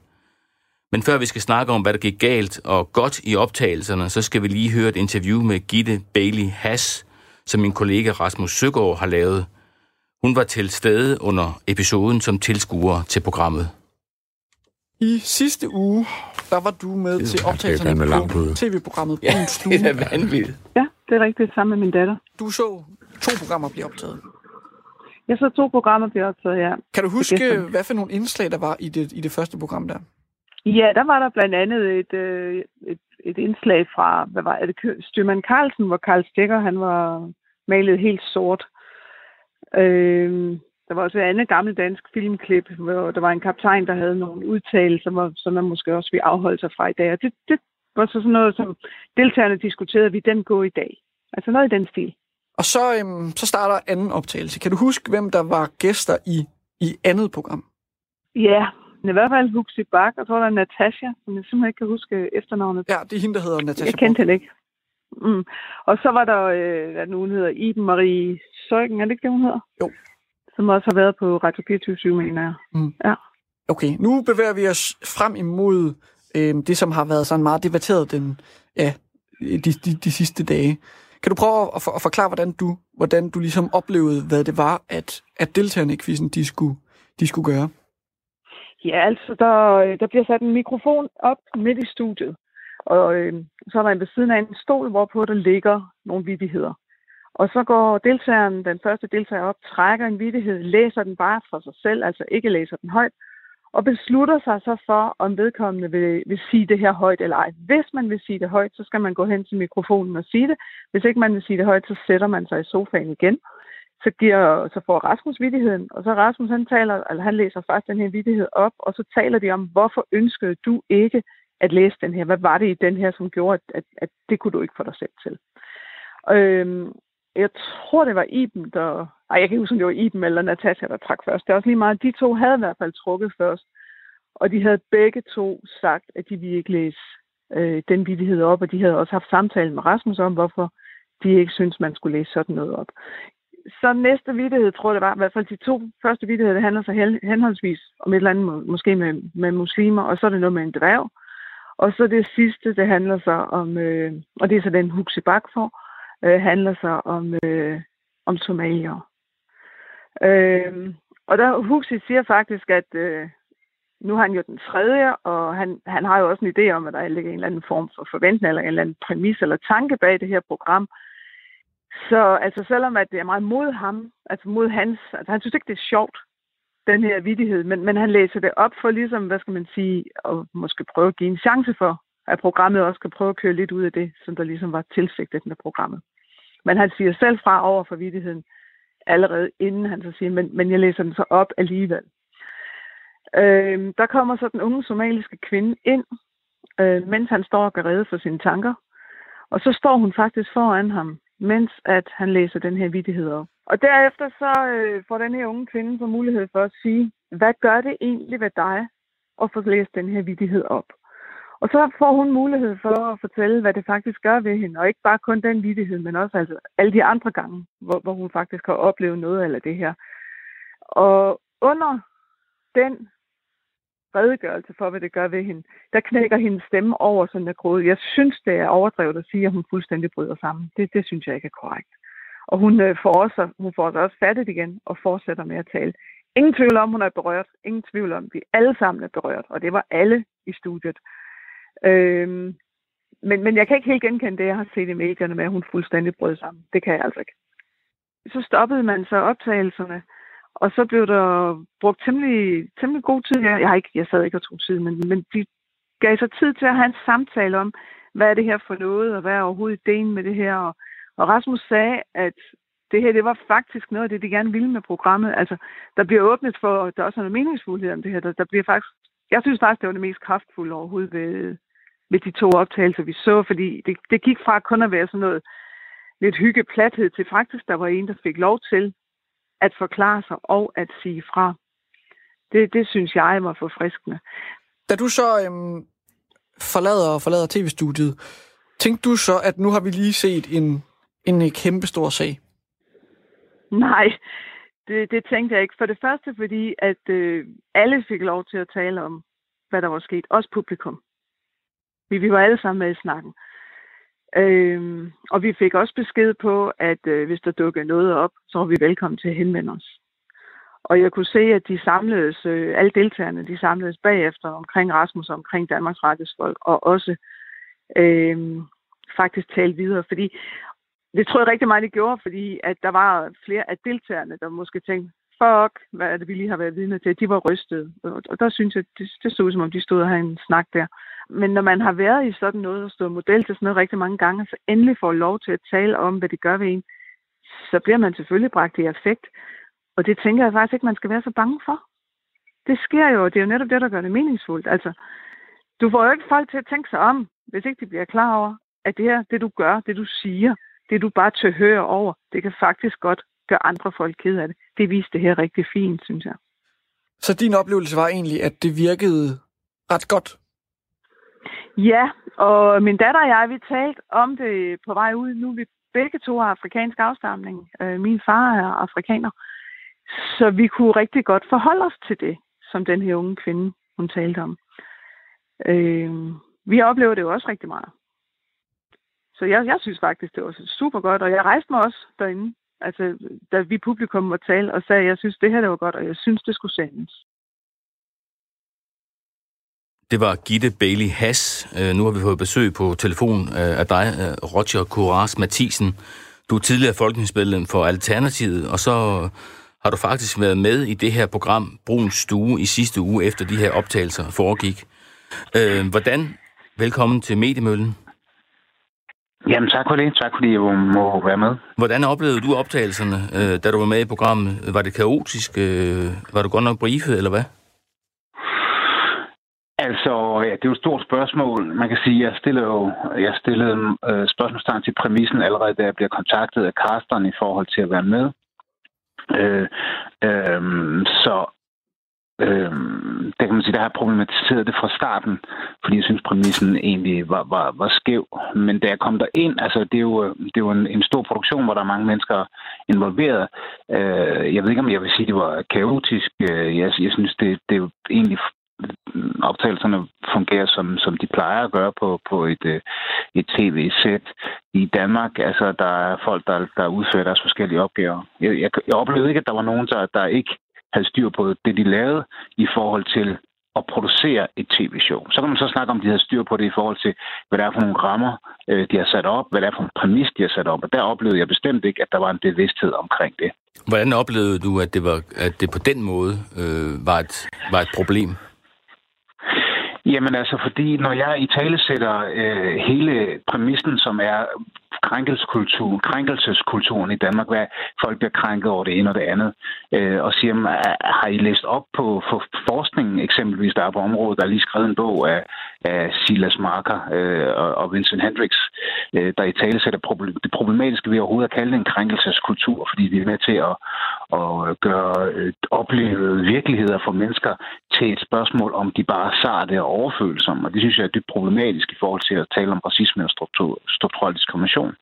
Men før vi skal snakke om, hvad der gik galt og godt i optagelserne, så skal vi lige høre et interview med Gitte Bailey Hass, som min kollega Rasmus Søgaard har lavet. Hun var til stede under episoden som tilskuer til programmet. I sidste uge, der var du med det, til optagelserne på tv-programmet Bruns Stue. Ja, det er vanvittigt. Ja, det er rigtigt, sammen med min datter. Du så to programmer blive optaget. Jeg så to programmer blive optaget, ja. Kan du huske, hvad for nogle indslag der var i det, i det første program der? Ja, der var der blandt andet et, et, et indslag fra, hvad var det, Styrmand Carlsen, hvor Carl Stikker, han var malet helt sort. Øh... Der var også et andet gammelt dansk filmklip, hvor der var en kaptajn, der havde nogle udtalelser, som man måske også ville afholde sig fra i dag. Og det, det var så sådan noget, som deltagerne diskuterede, vil den gå i dag? Altså noget i den stil. Og så, øhm, så starter anden optagelse. Kan du huske, hvem der var gæster i, i andet program? Ja, i hvert fald Huxi Bak, og så var der Natasha, som jeg simpelthen ikke kan huske efternavnet. Ja, det er hende, der hedder Natasha. Jeg kendte hende ikke. Mm. Og så var der, øh, hvad nu hedder, Iben Marie Søgen, er det ikke det, hun hedder? Jo. Som også har været på Radio fireogtyve syv, mener jeg. Mm. Ja. Okay, nu bevæger vi os frem imod øh, det, som har været sådan meget debatteret den, ja, de, de, de sidste dage. Kan du prøve at, for, at forklare, hvordan du, hvordan du ligesom oplevede, hvad det var, at, at deltagerne i quizzen, de skulle, de skulle gøre? Ja, altså, der, der bliver sat en mikrofon op midt i studiet, og øh, så er der en ved siden af en stol, hvorpå der ligger nogle vittigheder. Og så går deltageren, den første deltager op, trækker en vittighed, læser den bare for sig selv, altså ikke læser den højt, og beslutter sig så for, om vedkommende vil, vil sige det her højt eller ej. Hvis man vil sige det højt, så skal man gå hen til mikrofonen og sige det. Hvis ikke man vil sige det højt, så sætter man sig i sofaen igen. Så, giver, så får Rasmus vittigheden, og så Rasmus han, taler, eller han læser først den her vittighed op, og så taler de om, hvorfor ønskede du ikke at læse den her? Hvad var det i den her, som gjorde, at, at, at det kunne du ikke få dig selv til? Øhm, Jeg tror, det var Iben, der... Ej, jeg kan ikke huske, om det var Iben eller Natasha, der trak først. Det er også lige meget. De to havde i hvert fald trukket først. Og de havde begge to sagt, at de ville ikke læse øh, den vittighed op. Og de havde også haft samtalen med Rasmus om, hvorfor de ikke synes man skulle læse sådan noget op. Så næste vittighed, tror jeg, det var. I hvert fald de to første vittigheder, det handler så henholdsvis om et eller andet, må- måske med, med muslimer. Og så er det noget med en dværg. Og så det sidste, det handler så om... Øh, og det er så den Huxi Bak for... handler sig om, øh, om somalier. Øh, og der Huxi siger faktisk, at øh, nu har han jo den tredje, og han, han har jo også en idé om, at der ligger en eller anden form for forventning, eller en eller anden præmis eller tanke bag det her program. Så altså selvom at det er meget mod ham, altså mod hans, altså han synes ikke, det er sjovt, den her vittighed, men, men han læser det op for ligesom, hvad skal man sige, og måske prøve at give en chance for, at programmet også kan prøve at køre lidt ud af det, som der ligesom var tilsigtet med programmet. Men han siger selv fra over for vittigheden allerede inden han så siger, men, men jeg læser den så op alligevel. Øh, der kommer så den unge somaliske kvinde ind, øh, mens han står og gør rede for sine tanker. Og så står hun faktisk foran ham, mens at han læser den her vittighed op. Og derefter så øh, får den her unge kvinde så mulighed for at sige, hvad gør det egentlig ved dig at få læst den her vittighed op? Og så får hun mulighed for at fortælle, hvad det faktisk gør ved hende. Og ikke bare kun den vittighed, men også altså alle de andre gange, hvor, hvor hun faktisk har oplevet noget af det her. Og under den redegørelse for, hvad det gør ved hende, der knækker hendes stemme over sådan en gråd. Jeg synes, det er overdrevet at sige, at hun fuldstændig bryder sammen. Det, det synes jeg ikke er korrekt. Og hun får også, hun får også fattet igen og fortsætter med at tale. Ingen tvivl om, hun er berørt. Ingen tvivl om, vi alle sammen er berørt. Og det var alle i studiet. Øhm, men, men jeg kan ikke helt genkende det, jeg har set i medierne med, at hun fuldstændig brød sammen. Det kan jeg altså ikke. Så stoppede man så optagelserne, og så blev der brugt temmelig, temmelig god tid. Jeg, har ikke, jeg sad ikke og tog tid, men, men de gav sig tid til at have en samtale om, hvad er det her for noget, og hvad er overhovedet ideen med det her. Og, og Rasmus sagde, at det her det var faktisk noget af det, de gerne ville med programmet. Altså, der bliver åbnet for, at der også er noget meningsfuldhed om det her. Der, der bliver faktisk, jeg synes faktisk, det var det mest kraftfulde overhovedet ved, ved de to optagelser, vi så, fordi det, det gik fra kun at være sådan noget lidt hyggeplathed til faktisk, der var en, der fik lov til at forklare sig og at sige fra. Det, det synes jeg var forfriskende. Da du så øhm, forlader forlader tv-studiet, tænkte du så, at nu har vi lige set en, en kæmpestor sag? Nej, det, det tænkte jeg ikke. For det første, fordi at øh, alle fik lov til at tale om, hvad der var sket. Også publikum. Vi, vi var alle sammen med i snakken. Øhm, og vi fik også besked på, at øh, hvis der dukkede noget op, så var vi velkommen til at henvende os. Og jeg kunne se, at de samledes, øh, alle deltagerne, de samledes bagefter omkring Rasmus og omkring Danmarks Radios folk, og også øh, faktisk talte videre. Fordi det tror jeg rigtig meget, det gjorde, fordi at der var flere af deltagerne, der måske tænkte, fuck, hvad er det, vi lige har været vidne til? De var rystede. Og der synes jeg, det, det så ud, som om de stod og havde en snak der. Men når man har været i sådan noget og stået model til sådan noget rigtig mange gange, så endelig får lov til at tale om, hvad det gør ved en, så bliver man selvfølgelig bragt i affekt. Og det tænker jeg faktisk ikke, man skal være så bange for. Det sker jo, og det er jo netop det, der gør det meningsfuldt. Altså, du får jo ikke folk til at tænke sig om, hvis ikke de bliver klar over, at det her, det du gør, det du siger, det du bare tøhører over, det kan faktisk godt gøre andre folk ked af det. Det viste det her rigtig fint, synes jeg. Så din oplevelse var egentlig, at det virkede ret godt? Ja, og min datter og jeg, vi talte om det på vej ud. Nu er vi begge to af afrikansk afstamning. Min far er afrikaner. Så vi kunne rigtig godt forholde os til det, som den her unge kvinde, hun talte om. Vi oplever det jo også rigtig meget. Så jeg, jeg synes faktisk, det var super godt, og jeg rejste mig også derinde. Altså, da vi publikum var tale og sagde, jeg synes, det her det var godt, og jeg synes, det skulle sendes. Det var Gitte Bailey Hass. Nu har vi fået besøg på telefon af dig, Roger Courage Matthiessen. Du er tidligere folketingsmedlem for Alternativet, og så har du faktisk været med i det her program, Bruns Stue, i sidste uge, efter de her optagelser foregik. Hvordan? Velkommen til Mediemøllen. Jamen tak for det. Tak fordi jeg må være med. Hvordan oplevede du optagelserne, da du var med i programmet? Var det kaotisk? Var du godt nok briefet, eller hvad? Altså, ja, det er jo et stort spørgsmål. Man kan sige, at jeg stillede, jo, jeg stillede øh, spørgsmålstegn til præmissen allerede, da jeg blev kontaktet af casteren i forhold til at være med. Øh, øh, så øh, der kan man sige, der har jeg problematiseret det fra starten, fordi jeg synes, præmissen egentlig var, var, var skæv. Men da jeg kom derind, altså det er jo, det er jo en, en stor produktion, hvor der er mange mennesker involveret. Øh, jeg ved ikke, om jeg vil sige, at det var kaotisk. Jeg, jeg synes, det, det er jo egentlig... optagelserne fungerer, som, som de plejer at gøre på, på et, et tv-sæt i Danmark. Altså, der er folk, der, der udfører deres forskellige opgaver. Jeg, jeg, jeg oplevede ikke, at der var nogen, der, der ikke havde styr på det, de lavede i forhold til at producere et tv-show. Så kan man så snakke om, de havde styr på det i forhold til, hvad der er for nogle rammer, de har sat op, hvad der er for en præmis, de har sat op. Og der oplevede jeg bestemt ikke, at der var en bevidsthed omkring det. Hvordan oplevede du, at det, var, at det på den måde øh, var, et, var et problem? Jamen altså, fordi når jeg i tale sætter øh, hele præmissen, som er krænkelseskulturen, krænkelseskulturen i Danmark, hvad folk bliver krænket over det ene og det andet, øh, og siger, har I læst op på for forskningen eksempelvis, der er på området, der er lige skrevet en bog af af Silas Marker øh, og Vincent Hendricks, øh, der i tale sætter det problematiske ved overhovedet at kalde en krænkelseskultur, fordi vi er med til at, at gøre øh, oplevede virkeligheder for mennesker til et spørgsmål, om de bare sarte og overfølsomme. Og det synes jeg er dybt problematisk i forhold til at tale om racisme og struktur, strukturel diskrimination.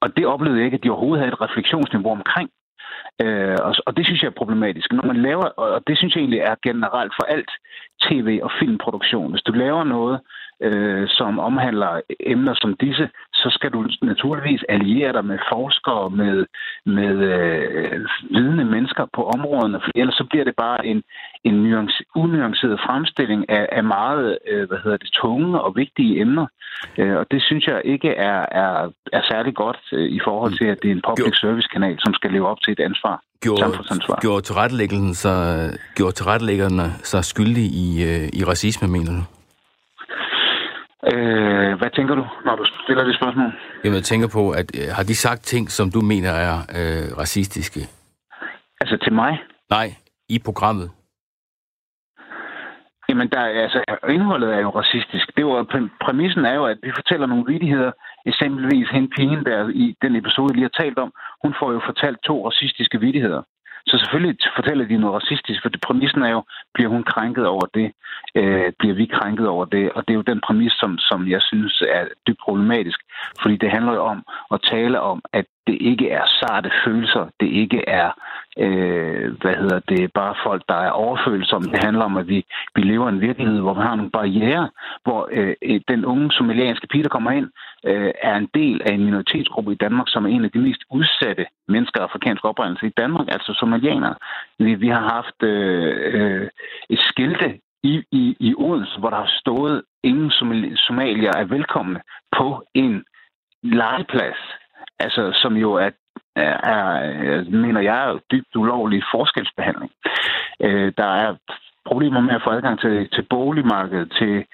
Og det oplevede jeg ikke, at de overhovedet havde et refleksionsniveau omkring. Øh, og, og det synes jeg er problematisk. Når man laver, og det synes jeg egentlig er generelt for alt tv- og filmproduktion. Hvis du laver noget, øh, som omhandler emner som disse, så skal du naturligvis alliere dig med forskere, med, med øh, vidende mennesker på områderne, for ellers så bliver det bare en, en nuance, unuanceret fremstilling af, af meget øh, hvad hedder det, tunge og vigtige emner. Øh, og det synes jeg ikke er, er, er særlig godt øh, i forhold til, at det er en public service-kanal, som skal leve op til et ansvar. Gjorde, gjorde, tilrettelæggerne sig, gjorde tilrettelæggerne sig skyldige i, øh, i racisme, mener du? Øh, hvad tænker du, når du stiller det spørgsmål? Jamen, jeg tænker på, at øh, har de sagt ting, som du mener er øh, racistiske? Altså til mig? Nej, i programmet. Jamen, der, altså, indholdet er jo racistisk. Det var, præmissen er jo, at vi fortæller nogle vittigheder. Eksempelvis hende pigen, der i den episode, jeg lige har talt om, hun får jo fortalt to racistiske vittigheder. Så selvfølgelig fortæller de noget racistisk, for præmissen er jo, bliver hun krænket over det? Øh, bliver vi krænket over det? Og det er jo den præmis, som, som jeg synes er dybt problematisk. Fordi det handler jo om at tale om, at det ikke er sarte følelser. Det ikke er, øh, hvad hedder det, bare folk, der er overfølsomme. Det handler om, at vi, vi lever i en virkelighed, hvor vi har nogle barrierer, hvor øh, den unge somalianske pige, der kommer ind, øh, er en del af en minoritetsgruppe i Danmark, som er en af de mest udsatte mennesker af afrikansk oprindelse i Danmark, altså somalianere. Vi, vi har haft øh, øh, et skilte i, i, i Odense, hvor der har stået, ingen somalier er velkomne på en legeplads. Altså, som jo er, er, er, mener jeg, er dybt ulovlig forskelsbehandling. Øh, der er problemer med at få adgang til, til boligmarkedet, til,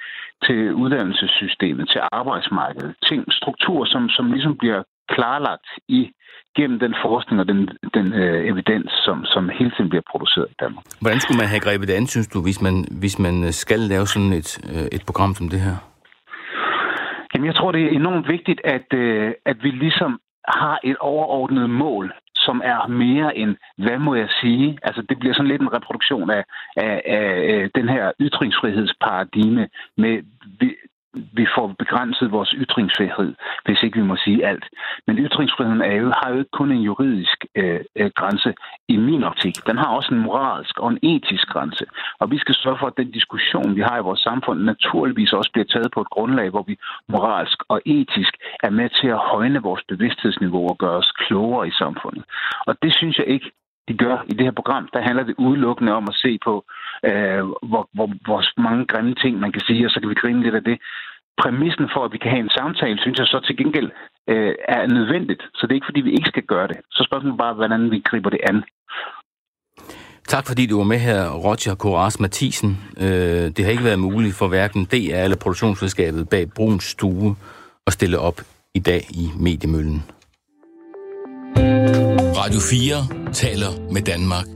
til uddannelsessystemet, til arbejdsmarkedet. Ting, strukturer, som, som ligesom bliver klarlagt i, gennem den forskning og den, den øh, evidens, som, som hele tiden bliver produceret i Danmark. Hvordan skulle man have grebet det an, synes du, hvis man, hvis man skal lave sådan et, et program som det her? Jamen, jeg tror, det er enormt vigtigt, at, øh, at vi ligesom har et overordnet mål, som er mere end, hvad må jeg sige? Altså, det bliver sådan lidt en reproduktion af, af, af den her ytringsfrihedsparadigme med, vi, vi får begrænset vores ytringsfrihed, hvis ikke vi må sige alt. Men ytringsfriheden er jo, har jo ikke kun en juridisk øh, grænse i min optik. Den har også en moralsk og en etisk grænse. Og vi skal sørge for, at den diskussion, vi har i vores samfund, naturligvis også bliver taget på et grundlag, hvor vi moralsk og etisk er med til at højne vores bevidsthedsniveau og gøre os klogere i samfundet. Og det synes jeg ikke, de gør i det her program. Der handler det udelukkende om at se på, øh, hvor, hvor, hvor mange grimme ting man kan sige, og så kan vi grine lidt af det. Præmissen for, at vi kan have en samtale, synes jeg så til gengæld øh, er nødvendigt. Så det er ikke, fordi vi ikke skal gøre det. Så spørgsmålet bare, hvordan vi griber det an. Tak fordi du var med her, Roger Courage Matthiessen. Øh, det har ikke været muligt for hverken D R eller produktionsselskabet bag Bruns Stue at stille op i dag i Mediemøllen. Radio fire taler med Danmark.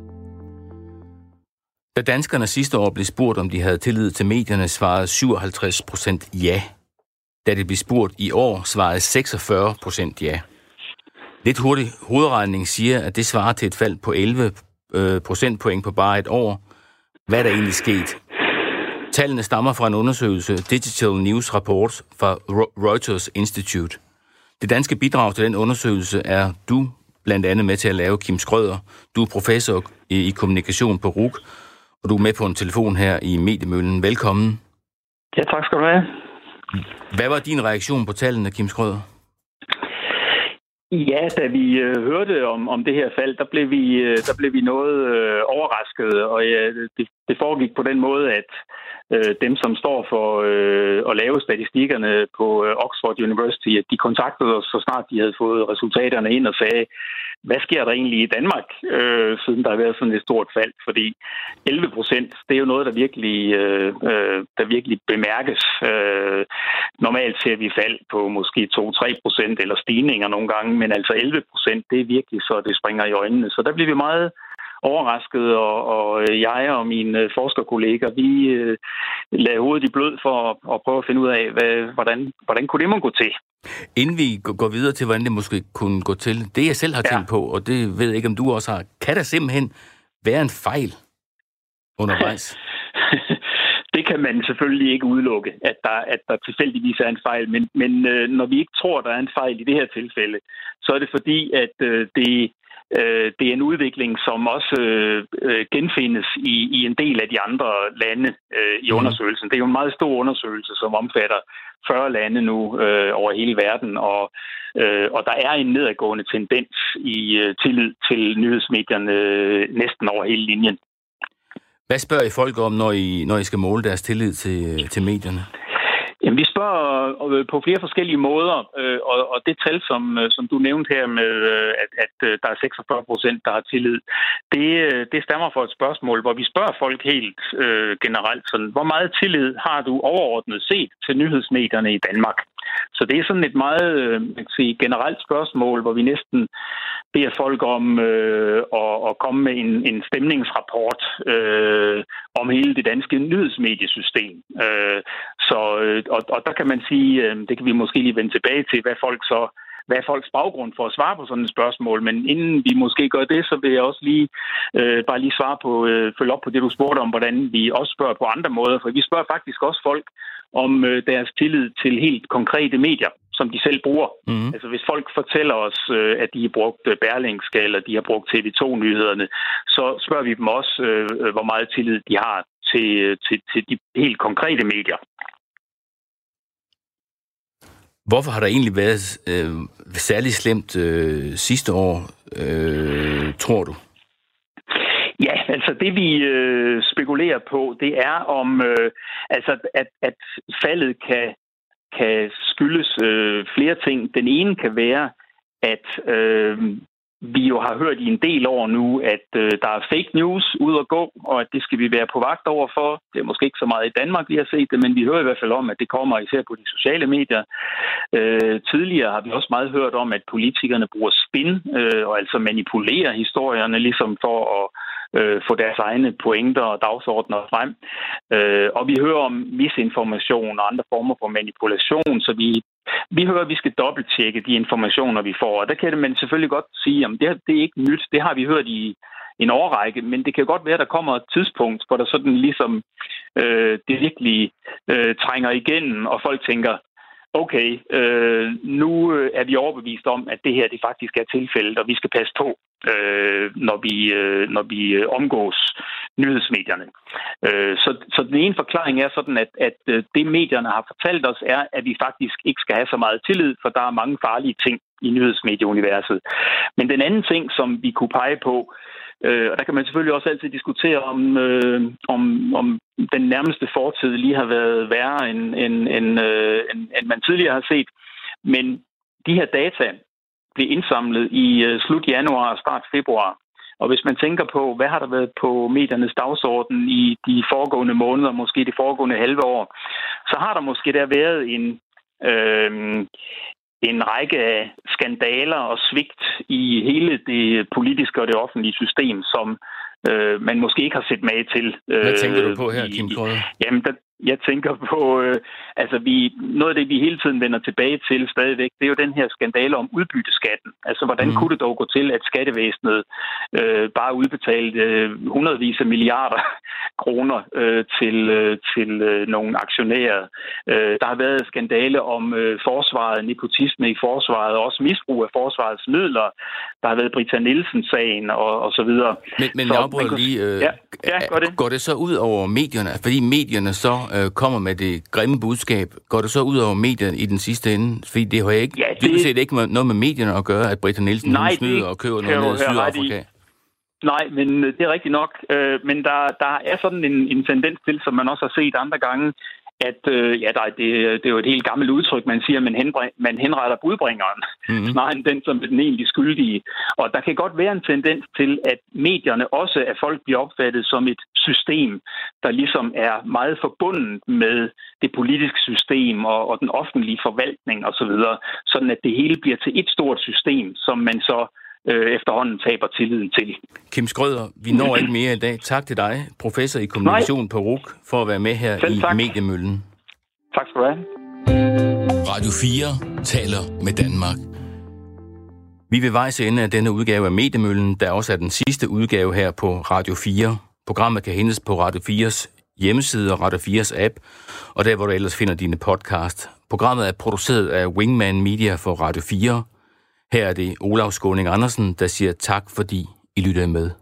Da danskerne sidste år blev spurgt, om de havde tillid til medierne, svarede syvoghalvtreds procent ja. Da det blev spurgt i år, svarede seksogfyrre procent ja. Lidt hurtig hovedregning siger, at det svarer til et fald på elleve procentpoint på bare et år. Hvad er der egentlig sket? Tallene stammer fra en undersøgelse, Digital News Report fra Reuters Institute. Det danske bidrag til den undersøgelse er du blandt andet med til at lave, Kim Schrøder. Du er professor i kommunikation på R U C, og du er med på en telefon her i Mediemøllen. Velkommen. Ja, tak skal du have. Hvad var din reaktion på tallene, Kim Schrøder? Ja, da vi øh, hørte om, om det her fald, der blev vi, øh, der blev vi noget øh, overrasket, og ja, det, det foregik på den måde, at øh, dem, som står for øh, at lave statistikkerne på øh, Oxford University, at de kontaktede os, så snart de havde fået resultaterne ind og sagde, hvad sker der egentlig i Danmark, øh, siden der har været sådan et stort fald? Fordi elleve procent, det er jo noget, der virkelig, øh, øh, der virkelig bemærkes. Øh, normalt ser vi fald på måske to til tre procent eller stigninger nogle gange, men altså elleve procent, det er virkelig så, det springer i øjnene. Så der bliver vi meget overrasket, og, og jeg og mine forskerkolleger, vi øh, lagde hovedet i blød for at, at prøve at finde ud af, hvad, hvordan, hvordan kunne det man gå til? Inden vi går videre til, hvordan det måske kunne gå til, det jeg selv har tænkt ja. på, og det ved jeg ikke, om du også har, kan der simpelthen være en fejl undervejs? Det kan man selvfølgelig ikke udelukke, at der, at der tilfældigvis er en fejl, men, men når vi ikke tror, der er en fejl i det her tilfælde, så er det fordi, at det, det er en udvikling, som også genfindes i, i en del af de andre lande i undersøgelsen. Det er jo en meget stor undersøgelse, som omfatter fyrre lande nu over hele verden, og, og der er en nedadgående tendens i tillid til nyhedsmedierne næsten over hele linjen. Hvad spørger I folk om, når I, når I skal måle deres tillid til, til medierne? Jamen, vi spørger på flere forskellige måder, og, og det tal, som, som du nævnte her med, at, at der er seksogfyrre procent, der har tillid, det, det stammer fra et spørgsmål, hvor vi spørger folk helt øh, generelt, sådan, hvor meget tillid har du overordnet set til nyhedsmedierne i Danmark? Så det er sådan et meget man kan sige, generelt spørgsmål, hvor vi næsten beder folk om øh, at, at komme med en, en stemningsrapport øh, om hele det danske nyhedsmediesystem. Øh, så, og, og der kan man sige, øh, det kan vi måske lige vende tilbage til, hvad folk så hvad er folks baggrund for at svare på sådan et spørgsmål, men inden vi måske gør det, så vil jeg også lige øh, bare lige svare på, øh, følge op på det, du spurgte om, hvordan vi også spørger på andre måder, for vi spørger faktisk også folk om øh, deres tillid til helt konkrete medier, som de selv bruger. Mm-hmm. Altså hvis folk fortæller os, øh, at de har brugt Berlingske, eller de har brugt T V to-nyhederne, så spørger vi dem også, øh, hvor meget tillid de har til, til, til de helt konkrete medier. Hvorfor har der egentlig været øh, særlig slemt øh, sidste år, øh, tror du? Ja, altså det vi øh, spekulerer på, det er om, øh, altså at, at faldet kan, kan skyldes øh, flere ting. Den ene kan være, at øh, vi jo har hørt i en del år nu, at øh, der er fake news ud at gå, og at det skal vi være på vagt over for. Det er måske ikke så meget i Danmark, vi har set det, men vi hører i hvert fald om, at det kommer især på de sociale medier. Øh, tidligere har vi også meget hørt om, at politikerne bruger spin, øh, og altså manipulerer historierne, ligesom for at øh, få deres egne pointer og dagsordner frem. Øh, og vi hører om misinformation og andre former for manipulation, så vi Vi hører, at vi skal dobbelttjekke de informationer, vi får, og der kan man selvfølgelig godt sige, at det, det er ikke nyt, det har vi hørt i en årrække, men det kan godt være, at der kommer et tidspunkt, hvor der sådan ligesom øh, det virkelig øh, trænger igennem, og folk tænker, okay, øh, nu er vi overbevist om, at det her det faktisk er tilfældet, og vi skal passe på, øh, når vi, øh, når vi omgås nyhedsmedierne. Øh, så, så den ene forklaring er sådan, at, at det medierne har fortalt os er, at vi faktisk ikke skal have så meget tillid, for der er mange farlige ting i nyhedsmedieuniverset. Men den anden ting, som vi kunne pege på, øh, og der kan man selvfølgelig også altid diskutere om, øh, om, om den nærmeste fortid lige har været værre, end, end, end, øh, end, end man tidligere har set. Men de her data blev indsamlet i øh, slut januar og start februar. Og hvis man tænker på, hvad har der været på mediernes dagsorden i de foregående måneder, måske det foregående halve år, så har der måske der været en... Øh, en række af skandaler og svigt i hele det politiske og det offentlige system, som øh, man måske ikke har set med til. Øh, Hvad tænker du på her, i, Kim Schrøder? Jamen, der, jeg tænker på, øh, altså vi, noget af det, vi hele tiden vender tilbage til stadigvæk, det er jo den her skandale om udbytteskatten. Altså, hvordan mm. kunne det dog gå til, at skattevæsenet øh, bare udbetalte øh, hundredvis af milliarder kroner øh, til, øh, til øh, nogle aktionærer? Øh, der har været skandale om øh, forsvaret, nepotisme i forsvaret, og også misbrug af forsvarets midler. Der har været Britta Nielsen-sagen, og, og så videre. Men, men så, jeg afbryder man, lige, øh, ja, ja, går, det. går det så ud over medierne? Fordi medierne så kommer med det grimme budskab, går det så ud over medierne i den sidste ende? Fordi det har jeg ikke, ja, det... dybest set ikke noget med medierne at gøre, at Britta Nielsen Nej, hun snyder det... og køber noget ned i Sydafrika. Nej, men det er rigtigt nok. Men der, der er sådan en, en tendens til, som man også har set andre gange, at øh, ja, der, det, det er jo et helt gammelt udtryk, man siger, at man, henbr- man henretter budbringeren, mm-hmm. snarere end den, som er den egentlig skyldige. Og der kan godt være en tendens til, at medierne også, at folk bliver opfattet som et system, der ligesom er meget forbundet med det politiske system og, og den offentlige forvaltning osv., sådan at det hele bliver til et stort system, som man så øh, efterhånden taber tilliden til. Kim Schrøder, vi når ikke mere i dag. Tak til dig, professor i kommunikation Nej. på R U C, for at være med her Selv i tak. Mediemøllen. Tak skal du have. Radio fire taler med Danmark. Vi vil vejs ende af denne udgave af Mediemøllen, der også er den sidste udgave her på Radio fire. Programmet kan hentes på Radio fires hjemmeside og Radio fires app, og der, hvor du ellers finder dine podcast. Programmet er produceret af Wingman Media for Radio fire. Her er det Olav Skåning Andersen, der siger tak, fordi I lyttede med.